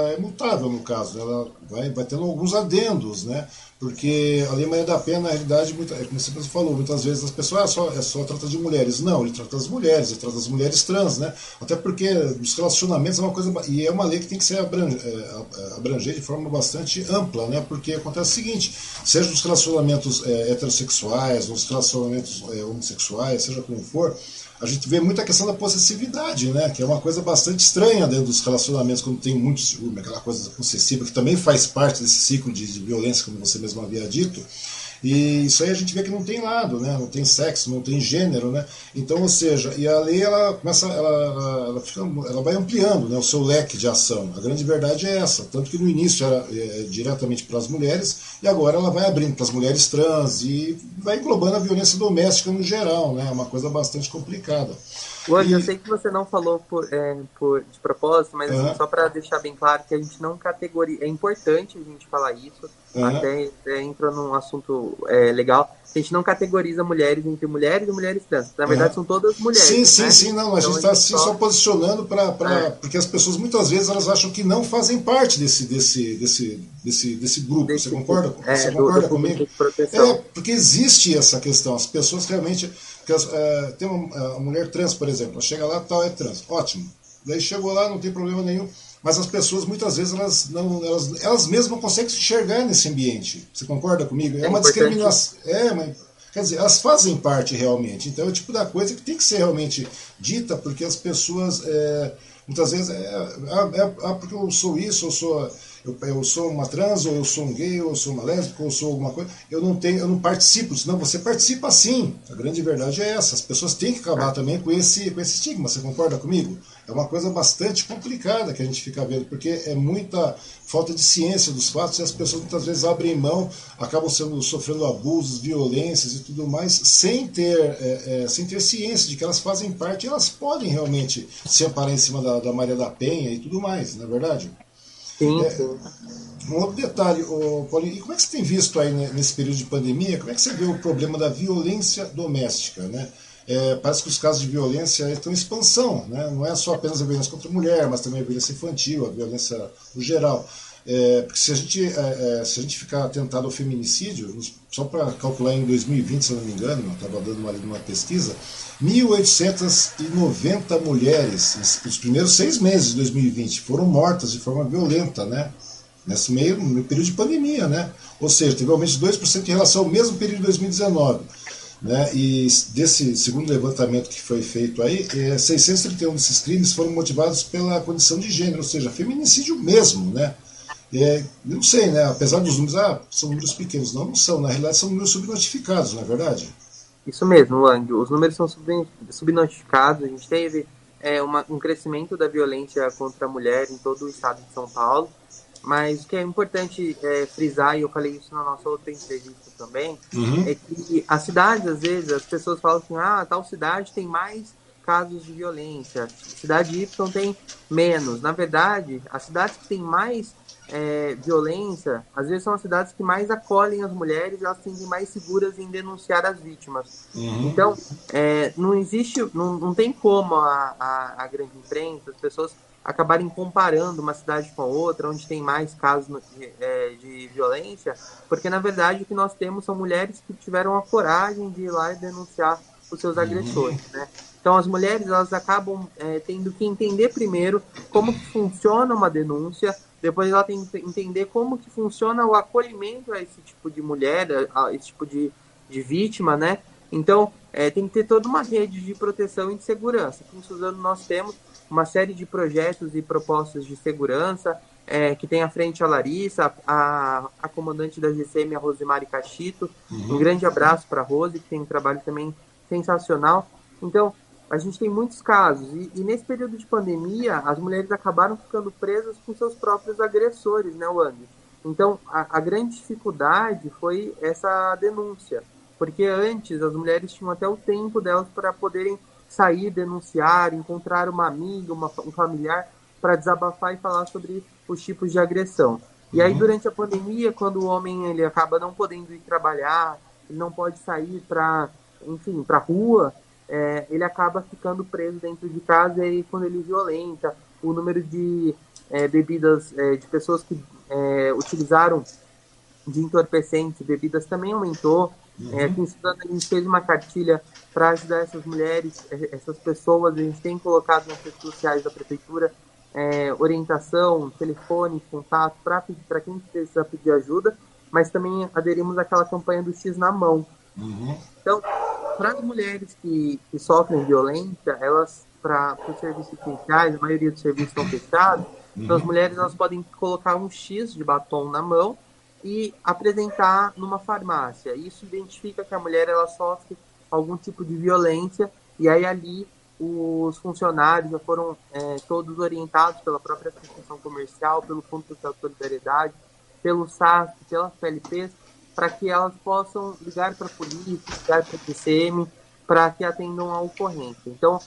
é mutável, no caso, ela vai tendo alguns adendos, né? Porque a Lei Maria da Penha, na realidade, como você falou, muitas vezes as pessoas só trata de mulheres. Não, ele trata das mulheres, ele trata das mulheres trans, né? Até porque os relacionamentos é uma coisa, e é uma lei que tem que ser abranger de forma bastante ampla, né? Porque acontece o seguinte, seja nos relacionamentos heterossexuais, nos relacionamentos homossexuais, seja como for, a gente vê muito a questão da possessividade, né? Que é uma coisa bastante estranha dentro dos relacionamentos, quando tem muito ciúme, aquela coisa possessiva, que também faz parte desse ciclo de violência, como você mesmo havia dito. E isso aí a gente vê que não tem lado, né? Não tem sexo, não tem gênero, né? Então, ou seja, e a lei ela começa, ela vai ampliando, né, o seu leque de ação. A grande verdade é essa, tanto que no início era diretamente para as mulheres e agora ela vai abrindo para as mulheres trans e vai englobando a violência doméstica no geral, né? É uma coisa bastante complicada. Hoje, eu sei que você não falou de propósito, mas assim, só para deixar bem claro que a gente não categoriza. É importante a gente falar isso, até entra num assunto legal. A gente não categoriza mulheres entre mulheres e mulheres trans. Na verdade, são todas mulheres. Sim, sim, né? Sim. Não, a gente está assim, só posicionando para porque as pessoas, muitas vezes, elas acham que não fazem parte desse grupo. Você concorda? Você concorda comigo? Porque existe essa questão. As pessoas realmente... tem uma mulher trans, por exemplo. Ela chega lá, tal, é trans. Ótimo. Daí chegou lá, não tem problema nenhum. Mas as pessoas, muitas vezes, elas mesmas não conseguem se enxergar nesse ambiente. Você concorda comigo? É uma discriminação. Quer dizer, elas fazem parte realmente. Então é o tipo da coisa que tem que ser realmente dita, porque as pessoas, muitas vezes, porque eu sou isso, eu sou uma trans, ou eu sou um gay, ou eu sou uma lésbica, ou eu sou alguma coisa, eu não participo. Senão você participa sim. A grande verdade é essa. As pessoas têm que acabar também com esse estigma. Você concorda comigo? É uma coisa bastante complicada que a gente fica vendo, porque é muita falta de ciência dos fatos e as pessoas muitas vezes abrem mão, acabam sofrendo abusos, violências e tudo mais, sem ter ciência de que elas fazem parte e elas podem realmente se amparar em cima da Maria da Penha e tudo mais, não é verdade? Sim, sim. Um outro detalhe, Paulinho, e como é que você tem visto aí, né, nesse período de pandemia, como é que você vê o problema da violência doméstica, né? Parece que os casos de violência estão em expansão, né? Não é só apenas a violência contra a mulher, mas também a violência infantil, a violência no geral. Porque se a gente ficar tentado ao feminicídio, só para calcular em 2020, se eu não me engano, eu estava dando uma pesquisa, 1.890 mulheres, nos primeiros 6 meses de 2020, foram mortas de forma violenta, né? Nesse meio, no período de pandemia, né? Ou seja, teve aumento de 2% em relação ao mesmo período de 2019. Né? E desse segundo levantamento que foi feito aí, 631 desses crimes foram motivados pela condição de gênero, ou seja, feminicídio mesmo, né? Não sei, né? Apesar dos números, são números pequenos, não são, na realidade são números subnotificados, não é verdade? Isso mesmo, Wang, os números são subnotificados, a gente teve um crescimento da violência contra a mulher em todo o estado de São Paulo. Mas o que é importante frisar, e eu falei isso na nossa outra entrevista também, é que as cidades, às vezes, as pessoas falam assim, tal cidade tem mais casos de violência, cidade Y tem menos. Na verdade, as cidades que têm mais violência, às vezes são as cidades que mais acolhem as mulheres, elas sentem mais seguras em denunciar as vítimas. Então, não tem como a grande imprensa, as pessoas acabarem comparando uma cidade com a outra, onde tem mais casos de violência, porque, na verdade, o que nós temos são mulheres que tiveram a coragem de ir lá e denunciar os seus agressores, né? Então, as mulheres, elas acabam tendo que entender primeiro como que funciona uma denúncia, depois ela tem que entender como que funciona o acolhimento a esse tipo de mulher, a esse tipo de vítima, né? Então, tem que ter toda uma rede de proteção e de segurança. Aqui em Suzano, nós temos uma série de projetos e propostas de segurança, que tem à frente a Larissa, a comandante da GCM, a Rosemary Cachito. Um grande abraço para a Rose, que tem um trabalho também sensacional. Então, a gente tem muitos casos. E nesse período de pandemia, as mulheres acabaram ficando presas com seus próprios agressores, né, Wang? Então, a grande dificuldade foi essa denúncia. Porque antes, as mulheres tinham até o tempo delas para poderem sair, denunciar, encontrar uma amiga, um familiar, para desabafar e falar sobre os tipos de agressão. E aí, durante a pandemia, quando o homem ele acaba não podendo ir trabalhar, ele não pode sair para a rua, ele acaba ficando preso dentro de casa, e quando ele violenta, o número de bebidas, de pessoas que utilizaram de entorpecentes, bebidas, também aumentou. Aqui em Suzano, a gente fez uma cartilha para ajudar essas mulheres, essas pessoas. A gente tem colocado nas redes sociais da prefeitura orientação, telefone, contato, para quem precisa pedir ajuda, mas também aderimos àquela campanha do X na mão. Então, Para as mulheres que sofrem violência, elas, para os serviços essenciais, a maioria dos serviços são fechados, então as mulheres elas podem colocar um X de batom na mão e apresentar numa farmácia. Isso identifica que a mulher ela sofre algum tipo de violência, e aí ali os funcionários já foram todos orientados pela própria Associação Comercial, pelo Fundo Social de Solidariedade, pelo SAS, pela PLP, para que elas possam ligar para a polícia, ligar para a GCM, para que atendam à ocorrência. Então,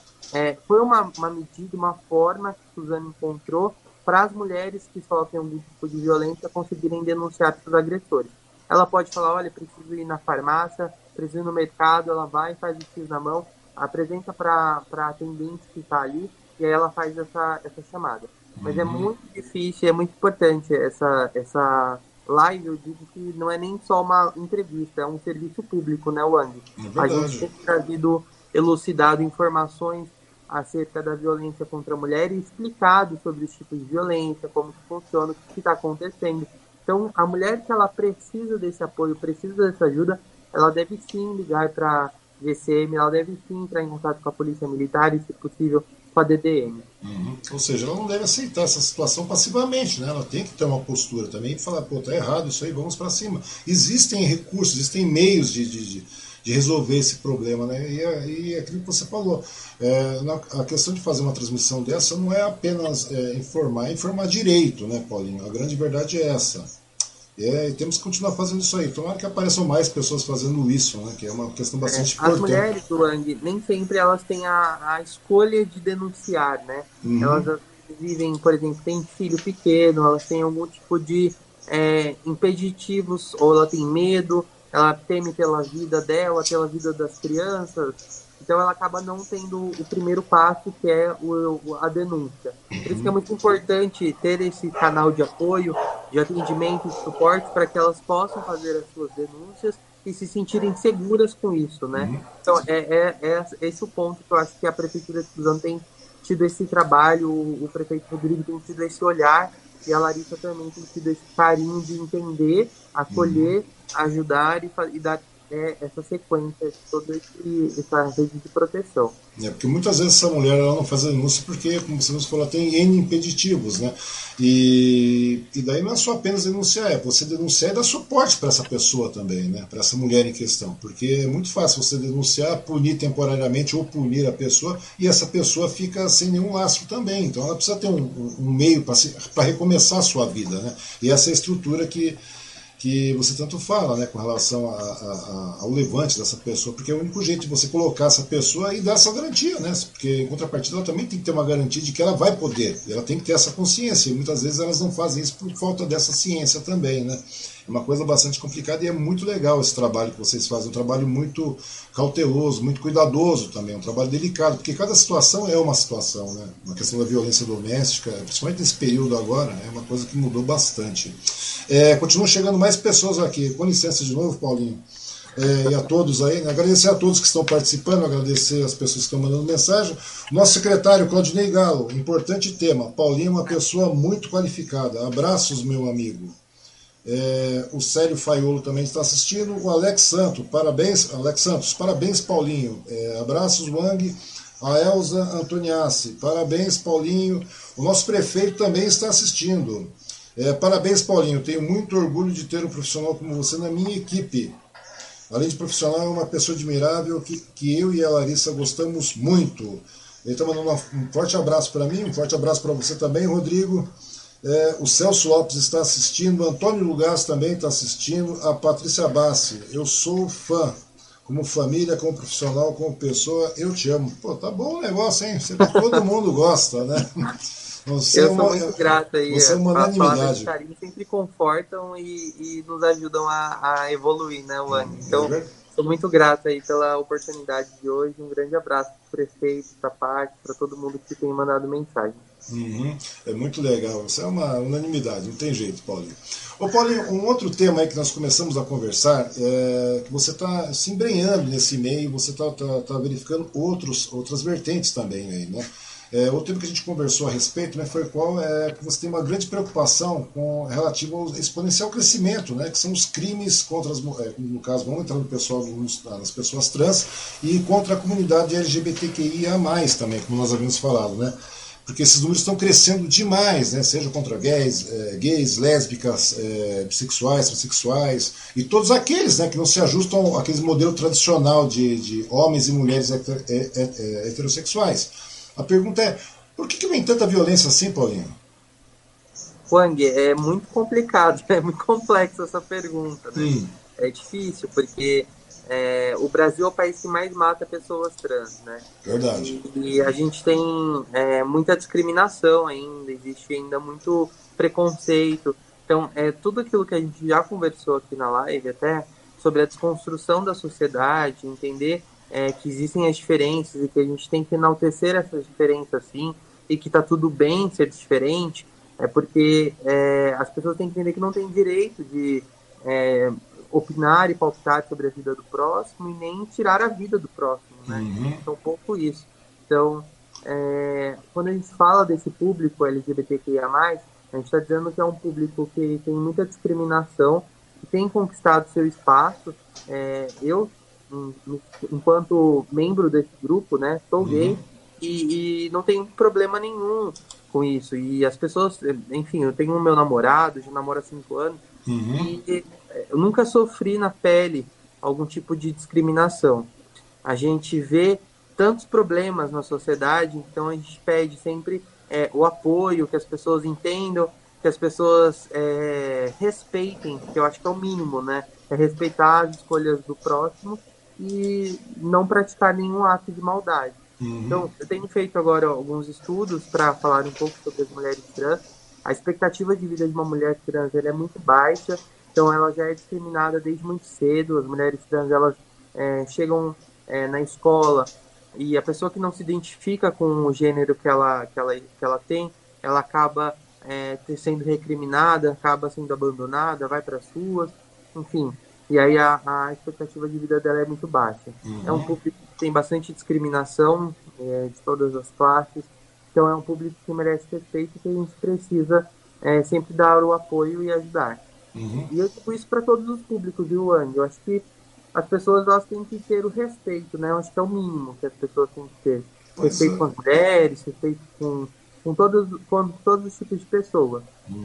foi uma medida, uma forma que Suzano encontrou para as mulheres que sofrem algum tipo de violência conseguirem denunciar seus agressores. Ela pode falar, olha, preciso ir na farmácia, preciso ir no mercado, ela vai, faz o X na mão, apresenta para a atendente que está ali, e aí ela faz essa chamada. Mas é muito difícil, é muito importante essa live. Eu digo que não é nem só uma entrevista, é um serviço público, né, Wang? É, a gente tem trazido, elucidado informações acerca da violência contra a mulher e explicado sobre os tipos de violência, como que funciona, o que está acontecendo. Então, a mulher que ela precisa desse apoio, precisa dessa ajuda, ela deve sim ligar para GCM, ela deve sim entrar em contato com a Polícia Militar e, se possível, com a DDM. Ou seja, ela não deve aceitar essa situação passivamente, né? Ela tem que ter uma postura também e falar, pô, tá errado isso aí, vamos para cima. Existem recursos, existem meios de resolver esse problema, né? E aquilo que você falou, a questão de fazer uma transmissão dessa não é apenas informar direito, né, Paulinho? A grande verdade é essa. E temos que continuar fazendo isso aí. Tomara que apareçam mais pessoas fazendo isso, né? Que é uma questão bastante importante. As mulheres, Wang, nem sempre elas têm a escolha de denunciar, né? Elas vivem, por exemplo, têm filho pequeno, elas têm algum tipo de impeditivos, ou ela tem medo, ela teme pela vida dela, pela vida das crianças. Então ela acaba não tendo o primeiro passo, que é a denúncia. Por isso que é muito importante ter esse canal de apoio, de atendimento, de suporte, para que elas possam fazer as suas denúncias e se sentirem seguras com isso, né? Então esse é o ponto que eu acho que a Prefeitura de Suzano tem tido esse trabalho, o prefeito Rodrigo tem tido esse olhar, e a Larissa também tem tido esse carinho de entender, acolher, ajudar e dar essa sequência, toda essa rede de proteção. Porque muitas vezes essa mulher ela não faz a denúncia porque, como você nos falou, tem N impeditivos, né? E daí não é só apenas denunciar, é você denunciar e dar suporte para essa pessoa também, né? Para essa mulher em questão, porque é muito fácil você denunciar, punir temporariamente ou punir a pessoa, e essa pessoa fica sem nenhum laço também, então ela precisa ter um meio para recomeçar a sua vida, né? E essa é a estrutura que você tanto fala, né, com relação ao levante dessa pessoa, porque é o único jeito de você colocar essa pessoa e dar essa garantia, né, porque em contrapartida ela também tem que ter uma garantia de que ela vai poder, ela tem que ter essa consciência, e muitas vezes elas não fazem isso por falta dessa ciência também, né, é uma coisa bastante complicada, e é muito legal esse trabalho que vocês fazem, um trabalho muito cauteloso, muito cuidadoso também, um trabalho delicado, porque cada situação é uma situação, né, a questão da violência doméstica, principalmente nesse período agora, é uma coisa que mudou bastante. Continuam chegando mais pessoas aqui, com licença de novo, Paulinho, e a todos aí, né? Agradecer a todos que estão participando, agradecer as pessoas que estão mandando mensagem. Nosso secretário, Claudinei Galo, importante tema, Paulinho é uma pessoa muito qualificada, abraços, meu amigo. O Célio Faiolo também está assistindo, o Alex Santos, parabéns, Alex Santos, parabéns, Paulinho, abraços, Wang. A Elza Antoniassi, parabéns, Paulinho. O nosso prefeito também está assistindo. Parabéns, Paulinho, tenho muito orgulho de ter um profissional como você na minha equipe. Além de profissional, é uma pessoa admirável que eu e a Larissa gostamos muito. Ele está mandando um forte abraço para mim, um forte abraço para você também, Rodrigo. O Celso Lopes está assistindo, Antônio Lugás também está assistindo, a Patrícia Bassi, eu sou fã. Como família, como profissional, como pessoa, eu te amo. Pô, tá bom o negócio, hein? Todo mundo gosta, né? Você eu sou muito grata aí. Você é uma unanimidade. Carinho sempre confortam e nos ajudam a evoluir, né, Wang? Então, sou muito grata aí pela oportunidade de hoje. Um grande abraço para o prefeito, para a parte, para todo mundo que tem mandado mensagem. É muito legal, isso é uma unanimidade, não tem jeito, Paulinho. Ô Paulinho, um outro tema aí que nós começamos a conversar é que você está se embrenhando nesse meio, você está verificando outras vertentes também aí, né? O tema que a gente conversou a respeito, né, foi qual é que você tem uma grande preocupação com relativo ao exponencial crescimento, né, que são os crimes contra as mulheres, no caso, vamos entrar no pessoal, nas pessoas trans, e contra a comunidade LGBTQIA+, também, como nós havíamos falado, né, porque esses números estão crescendo demais, né, seja contra gays, lésbicas, bissexuais, transexuais, e todos aqueles, né, que não se ajustam àquele modelo tradicional de homens e mulheres heterossexuais. A pergunta é, por que vem tanta violência assim, Paulinho? Wang, é muito complicado, é muito complexa essa pergunta, né? É difícil, porque o Brasil é o país que mais mata pessoas trans, né? Verdade. E a gente tem muita discriminação ainda, existe ainda muito preconceito. Então, tudo aquilo que a gente já conversou aqui na live até, sobre a desconstrução da sociedade, entender... que existem as diferenças e que a gente tem que enaltecer essas diferenças, sim, e que está tudo bem ser diferente, porque as pessoas têm que entender que não tem direito de opinar e palpitar sobre a vida do próximo e nem tirar a vida do próximo, né? Uhum. Então, pouco isso. Então, quando a gente fala desse público LGBTQIA+, a gente está dizendo que é um público que tem muita discriminação, que tem conquistado seu espaço. Eu, enquanto membro desse grupo, né, sou gay, e não tenho problema nenhum com isso, e as pessoas, enfim, eu tenho meu namorado, já namoro há 5 anos, e eu nunca sofri na pele algum tipo de discriminação. A gente vê tantos problemas na sociedade, então a gente pede sempre o apoio, que as pessoas entendam, que as pessoas respeitem, que eu acho que é o mínimo, né, é respeitar as escolhas do próximo e não praticar nenhum ato de maldade. Então, eu tenho feito agora alguns estudos para falar um pouco sobre as mulheres trans. A expectativa de vida de uma mulher trans é muito baixa, então ela já é discriminada desde muito cedo. As mulheres trans, elas chegam na escola, e a pessoa que não se identifica com o gênero que ela tem, ela acaba sendo recriminada, acaba sendo abandonada, vai para as ruas, enfim... E aí a expectativa de vida dela é muito baixa. É um público que tem bastante discriminação de todas as classes. Então é um público que merece respeito e que a gente precisa sempre dar o apoio e ajudar. E eu digo isso para todos os públicos, viu, Wang? Eu acho que as pessoas, elas têm que ter o respeito, né? Eu acho que é o mínimo que as pessoas têm que ter. Respeito com as mulheres, respeito com todos os tipos de pessoas.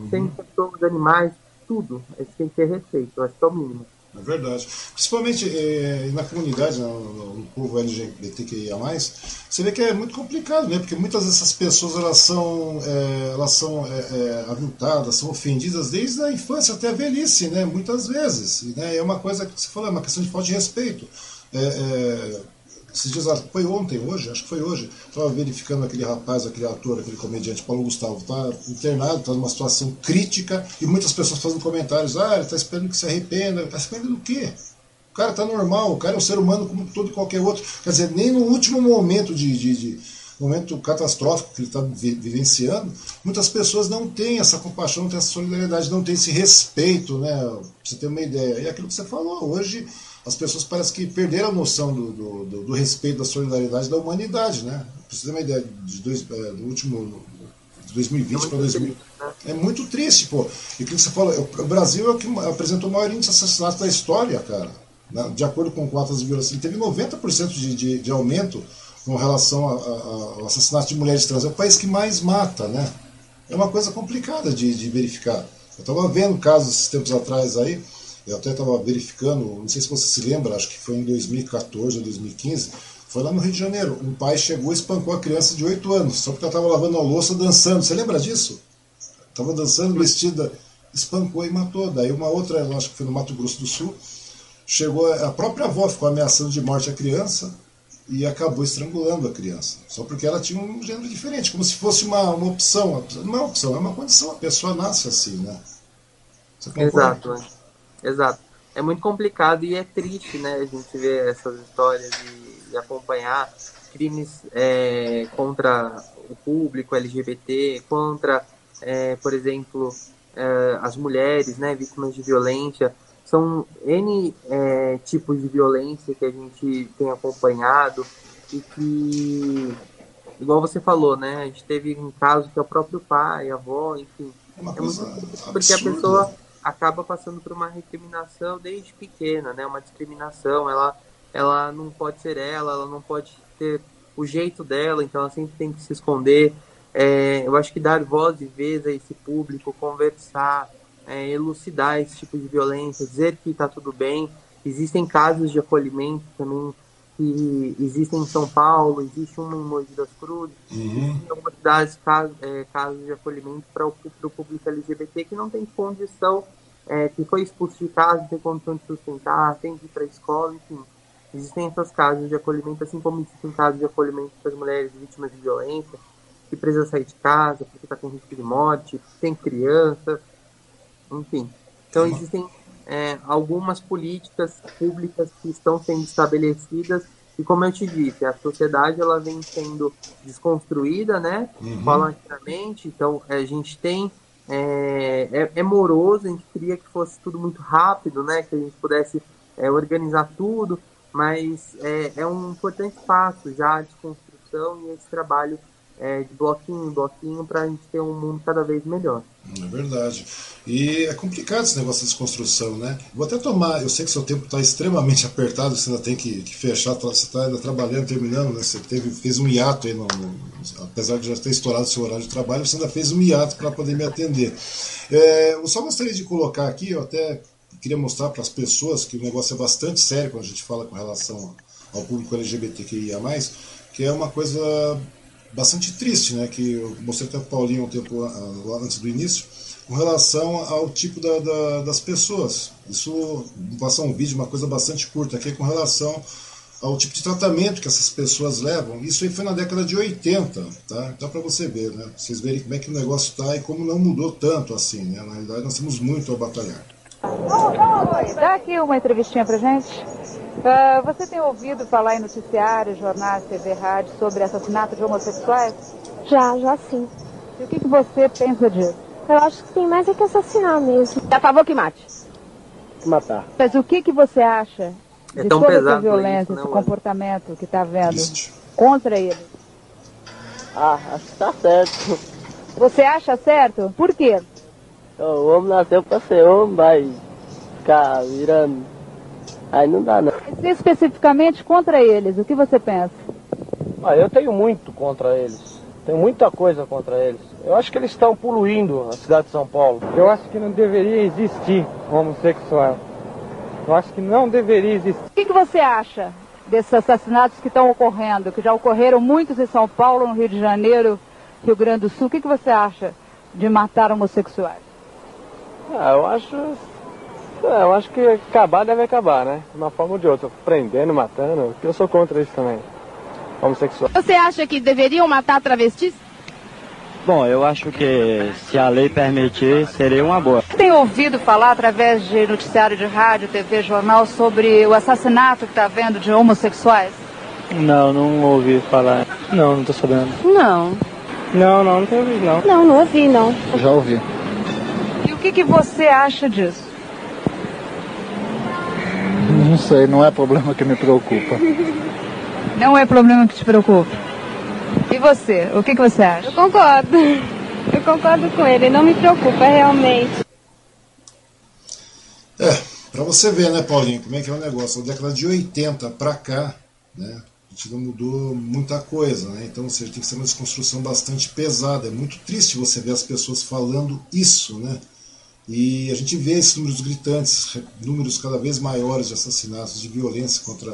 Tem que ter todos os animais, tudo. A gente tem que ter respeito, eu acho que é o mínimo. É verdade. Principalmente na comunidade, no povo LGBTQIA+, você vê que é muito complicado, né? Porque muitas dessas pessoas elas são aviltadas, são ofendidas desde a infância até a velhice, né? Muitas vezes. E, né, é uma coisa que você falou, é uma questão de falta de respeito. Esses dias, acho que foi hoje, estava verificando aquele rapaz, aquele ator, aquele comediante, Paulo Gustavo, está internado, está numa situação crítica, e muitas pessoas fazem comentários, ele está esperando que se arrependa. Está esperando do quê? O cara está normal, o cara é um ser humano como todo e qualquer outro. Quer dizer, nem no último momento momento catastrófico que ele está vivenciando, muitas pessoas não têm essa compaixão, não têm essa solidariedade, não têm esse respeito, né? Pra você ter uma ideia. E aquilo que você falou, hoje... As pessoas parecem que perderam a noção do respeito, da solidariedade, da humanidade, né? Pra você ter uma ideia, de 2020 para 2020. É muito triste, pô. E o que você fala, o Brasil é o que apresentou o maior índice de assassinatos da história, cara. De acordo com quotas de violência, ele teve 90% de aumento com relação ao assassinato de mulheres trans. É o país que mais mata, né? É uma coisa complicada de verificar. Eu estava vendo casos esses tempos atrás aí. Eu até estava verificando, não sei se você se lembra, acho que foi em 2014 ou 2015, foi lá no Rio de Janeiro. Um pai chegou e espancou a criança de 8 anos, só porque ela estava lavando a louça dançando. Você lembra disso? Estava dançando, vestida, espancou e matou. Daí uma outra, acho que foi no Mato Grosso do Sul, chegou, a própria avó ficou ameaçando de morte a criança e acabou estrangulando a criança, só porque ela tinha um gênero diferente, como se fosse uma opção. Não é uma opção, é uma condição, a pessoa nasce assim, né? Você concorda? Exato. É muito complicado e é triste, né, a gente ver essas histórias e acompanhar crimes contra o público LGBT, contra, por exemplo, as mulheres, né, vítimas de violência. São N tipos de violência que a gente tem acompanhado e que igual você falou, né? A gente teve um caso que é o próprio pai, a avó, enfim. É uma coisa absurda. Porque a pessoa acaba passando por uma recriminação desde pequena, né? Uma discriminação. Ela não pode ser ela, ela não pode ter o jeito dela, então ela sempre tem que se esconder. Eu acho que dar voz e vez a esse público, conversar, elucidar esse tipo de violência, dizer que está tudo bem. Existem casos de acolhimento também que existem em São Paulo, existe um em Mogi das Cruzes, existem algumas cidades casos de acolhimento para o público LGBT que não tem condição, que foi expulso de casa, não tem condição de sustentar, tem que ir para a escola, enfim. Existem essas casas de acolhimento, assim como existem casos de acolhimento para as mulheres vítimas de violência, que precisa sair de casa porque está com risco de morte, tem criança, enfim. Então existem algumas políticas públicas que estão sendo estabelecidas e, como eu te disse, a sociedade ela vem sendo desconstruída, né? Paulatinamente. Então a gente tem moroso, a gente queria que fosse tudo muito rápido, né? Que a gente pudesse organizar tudo, mas é um importante passo já a desconstrução e esse trabalho de bloquinho em bloquinho para a gente ter um mundo cada vez melhor. É verdade. E é complicado esse negócio de desconstrução, né? Vou até tomar, eu sei que seu tempo está extremamente apertado, você ainda tem que fechar, você está ainda trabalhando, terminando, né? Você fez um hiato aí, apesar de já ter estourado o seu horário de trabalho, você ainda fez um hiato para poder me atender. Eu só gostaria de colocar aqui, eu até queria mostrar para as pessoas que o negócio é bastante sério quando a gente fala com relação ao público LGBTQIA+, que é uma coisa bastante triste, né, que eu mostrei até o Paulinho um tempo lá antes do início, com relação ao tipo das pessoas. Isso, vou passar um vídeo, uma coisa bastante curta aqui, com relação ao tipo de tratamento que essas pessoas levam. Isso aí foi na década de 80, tá? Então, para você ver, né, vocês verem como é que o negócio tá e como não mudou tanto assim, né, na realidade nós temos muito a batalhar. Dá aqui uma entrevistinha pra gente. Você tem ouvido falar em noticiários, jornais, TV, rádio sobre assassinatos de homossexuais? Já sim. E o que você pensa disso? Eu acho que tem mais é que assassinar mesmo. É a favor que mate? Que matar. Mas o que você acha de toda essa violência, esse comportamento que está vendo contra ele? Ah, acho que está certo. Você acha certo? Por quê? O homem nasceu pra ser homem, vai ficar virando. Aí não dá, não. E especificamente contra eles, o que você pensa? Eu tenho muito contra eles. Tenho muita coisa contra eles. Eu acho que eles estão poluindo a cidade de São Paulo. Eu acho que não deveria existir homossexual. Eu acho que não deveria existir. O que você acha desses assassinatos que estão ocorrendo? Que já ocorreram muitos em São Paulo, no Rio de Janeiro, Rio Grande do Sul. O que você acha de matar homossexuais? Eu acho que acabar deve acabar, né? De uma forma ou de outra, prendendo, matando, porque eu sou contra isso também, homossexual. Você acha que deveriam matar travestis? Bom, eu acho que se a lei permitir, seria uma boa. Tem ouvido falar através de noticiário de rádio, TV, jornal, sobre o assassinato que está havendo de homossexuais? Não ouvi falar. Não tô sabendo. Não tenho ouvido, não. Não ouvi, não. Já ouvi. O que você acha disso? Não sei, não é problema que me preocupa. Não é problema que te preocupa? E você, o que você acha? Eu concordo com ele, não me preocupa realmente. Pra você ver, né, Paulinho, como é que é o negócio. Da década de 80 pra cá, né, a gente não mudou muita coisa, né, então, ou seja, tem que ser uma desconstrução bastante pesada. É muito triste você ver as pessoas falando isso, né. E a gente vê esses números gritantes, números cada vez maiores de assassinatos, de violência contra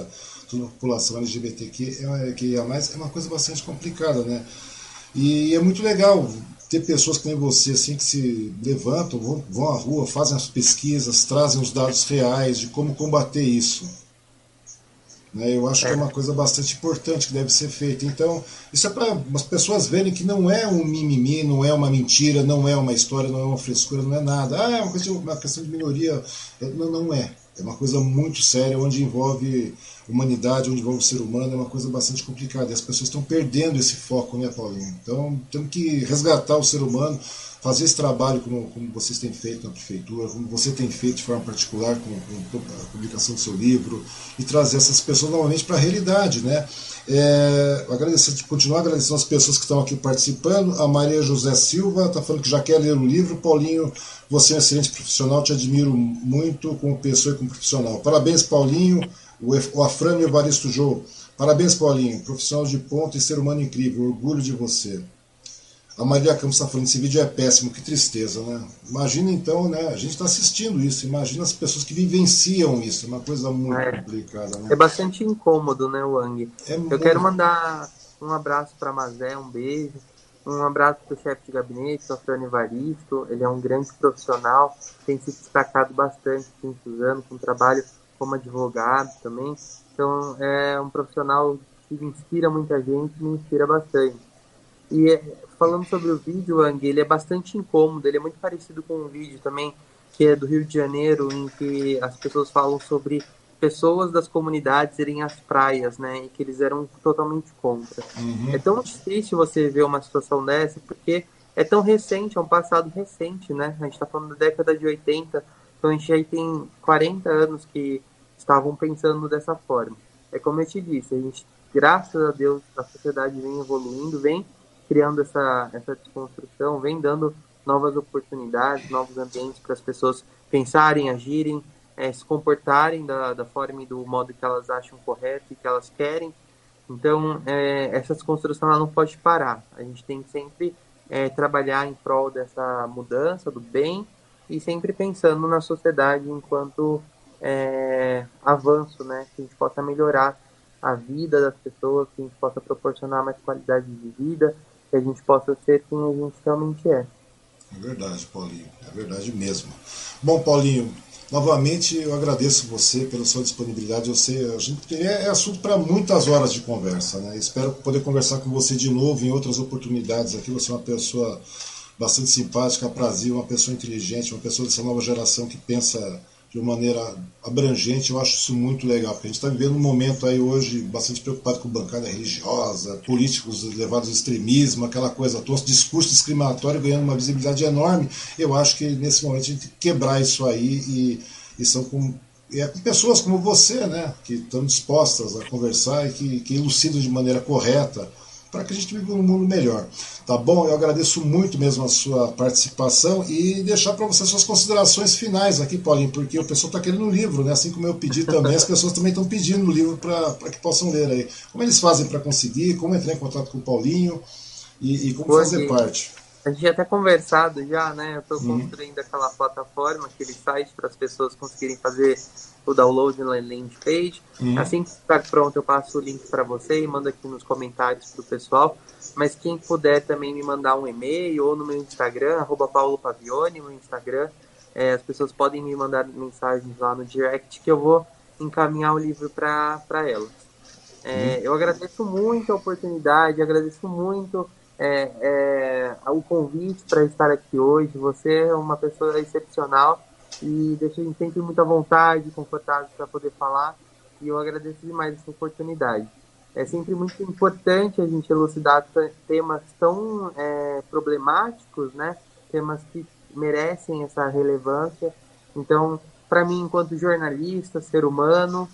toda a população LGBTQIA+, é uma coisa bastante complicada, né? E é muito legal ter pessoas como você, assim, que se levantam, vão à rua, fazem as pesquisas, trazem os dados reais de como combater isso. Né? Eu acho que é uma coisa bastante importante que deve ser feita. Então, isso é para as pessoas verem que não é um mimimi, não é uma mentira, não é uma história, não é uma frescura, não é nada. É uma questão de minoria. Não é. É uma coisa muito séria, onde envolve humanidade, onde vai o ser humano, é uma coisa bastante complicada. E as pessoas estão perdendo esse foco, né, Paulinho? Então, temos que resgatar o ser humano, fazer esse trabalho como vocês têm feito na prefeitura, como você tem feito de forma particular com a publicação do seu livro, e trazer essas pessoas novamente para a realidade, né? Continuar agradecendo as pessoas que estão aqui participando. A Maria José Silva está falando que já quer ler o livro. Paulinho, você é um excelente profissional, te admiro muito como pessoa e como profissional. Parabéns, Paulinho. O Afrânio Evaristo Jô, parabéns, Paulinho, profissional de ponta e ser humano incrível, orgulho de você. A Marília Campos está falando, esse vídeo é péssimo, que tristeza, né? Imagina então, né, a gente está assistindo isso, imagina as pessoas que vivenciam isso, é uma coisa muito complicada, né? É bastante incômodo, né, Wang? Quero mandar um abraço para a Mazé, um beijo, um abraço para o chefe de gabinete, o Afrânio Evaristo, ele é um grande profissional, tem se destacado bastante em Suzano, com trabalho como advogado também, então é um profissional que inspira muita gente, me inspira bastante. E falando sobre o vídeo, Wang, ele é bastante incômodo, ele é muito parecido com um vídeo também, que é do Rio de Janeiro, em que as pessoas falam sobre pessoas das comunidades irem às praias, né, e que eles eram totalmente contra. Uhum. É tão difícil você ver uma situação dessa, porque é tão recente, é um passado recente, né, a gente está falando da década de 80, então a gente aí tem 40 anos que estavam pensando dessa forma. É como eu te disse, a gente, graças a Deus, a sociedade vem evoluindo, vem criando essa desconstrução, vem dando novas oportunidades, novos ambientes para as pessoas pensarem, agirem, se comportarem da forma e do modo que elas acham correto e que elas querem. Então, essa desconstrução ela não pode parar. A gente tem que sempre trabalhar em prol dessa mudança, do bem, e sempre pensando na sociedade enquanto avanço, né? Que a gente possa melhorar a vida das pessoas, que a gente possa proporcionar mais qualidade de vida, que a gente possa ser quem a gente realmente é. É verdade, Paulinho, é verdade mesmo. Bom, Paulinho, novamente eu agradeço você pela sua disponibilidade. Eu sei, a gente é assunto para muitas horas de conversa, né? Espero poder conversar com você de novo em outras oportunidades aqui. Você é uma pessoa bastante simpática, aprazível, uma pessoa inteligente, uma pessoa dessa nova geração que pensa de uma maneira abrangente. Eu acho isso muito legal, porque a gente está vivendo um momento aí hoje bastante preocupado com bancada religiosa, políticos levados ao extremismo, aquela coisa toda, discurso discriminatório ganhando uma visibilidade enorme. Eu acho que nesse momento a gente tem que quebrar isso aí e são com pessoas como você, né, que estão dispostas a conversar e que elucidam de maneira correta para que a gente viva um mundo melhor. Tá bom? Eu agradeço muito mesmo a sua participação e deixar para você suas considerações finais aqui, Paulinho, porque o pessoal está querendo um livro, né? Assim como eu pedi também, as pessoas também estão pedindo um livro para que possam ler aí. Como eles fazem para conseguir, como entrar em contato com o Paulinho e como fazer parte? A gente já está conversado já, né? Eu estou construindo aquela plataforma, aquele site para as pessoas conseguirem fazer o download na landing page. Assim que está pronto, eu passo o link para você e mando aqui nos comentários para o pessoal. Mas quem puder também me mandar um e-mail ou no meu Instagram, @paulopavione, meu Instagram. As pessoas podem me mandar mensagens lá no direct que eu vou encaminhar o livro para elas. Eu agradeço muito a oportunidade, agradeço muito o convite para estar aqui hoje. Você é uma pessoa excepcional e deixa a gente sempre muito à vontade, confortável para poder falar, e eu agradeço demais essa oportunidade. É sempre muito importante a gente elucidar temas tão problemáticos, né? Temas que merecem essa relevância. Então, para mim, enquanto jornalista, ser humano,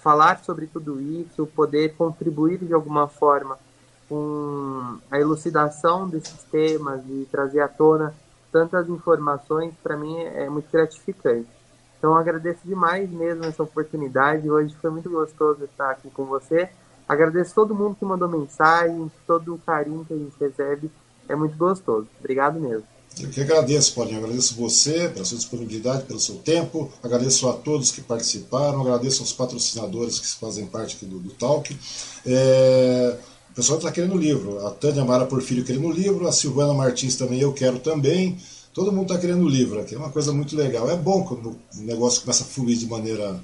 falar sobre tudo isso, poder contribuir de alguma forma com a elucidação desses temas e trazer à tona tantas informações, para mim é muito gratificante. Então, agradeço demais mesmo essa oportunidade. Hoje foi muito gostoso estar aqui com você. Agradeço todo mundo que mandou mensagem, todo o carinho que a gente recebe. É muito gostoso. Obrigado mesmo. Eu que agradeço, Paulinho. Agradeço você pela sua disponibilidade, pelo seu tempo. Agradeço a todos que participaram. Agradeço aos patrocinadores que fazem parte aqui do Talk. O pessoal está querendo livro, a Tânia Mara Porfírio querendo livro, a Silvana Martins também, eu quero também, todo mundo está querendo livro aqui, é uma coisa muito legal. É bom quando o negócio começa a fluir de maneira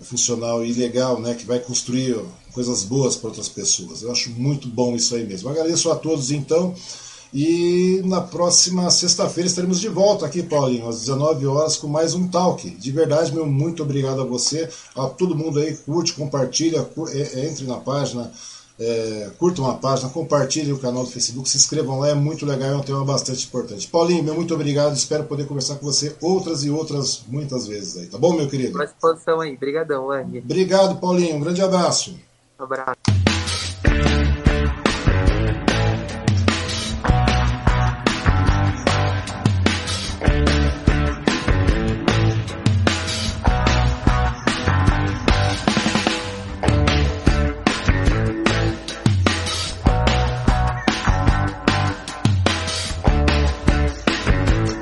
funcional e legal, né, que vai construir coisas boas para outras pessoas. Eu acho muito bom isso aí mesmo. Agradeço a todos então, E na próxima sexta-feira estaremos de volta aqui, Paulinho, às 19 horas com mais um Talk. De verdade, meu muito obrigado a você, a todo mundo aí, curte, compartilha, entre na página, curtam a página, compartilhem o canal do Facebook, se inscrevam lá, é muito legal, é um tema bastante importante. Paulinho, meu muito obrigado, espero poder conversar com você outras e outras, muitas vezes aí, tá bom, meu querido? Boa disposição aí, brigadão, Wang. Obrigado, Paulinho, um grande abraço. Um abraço.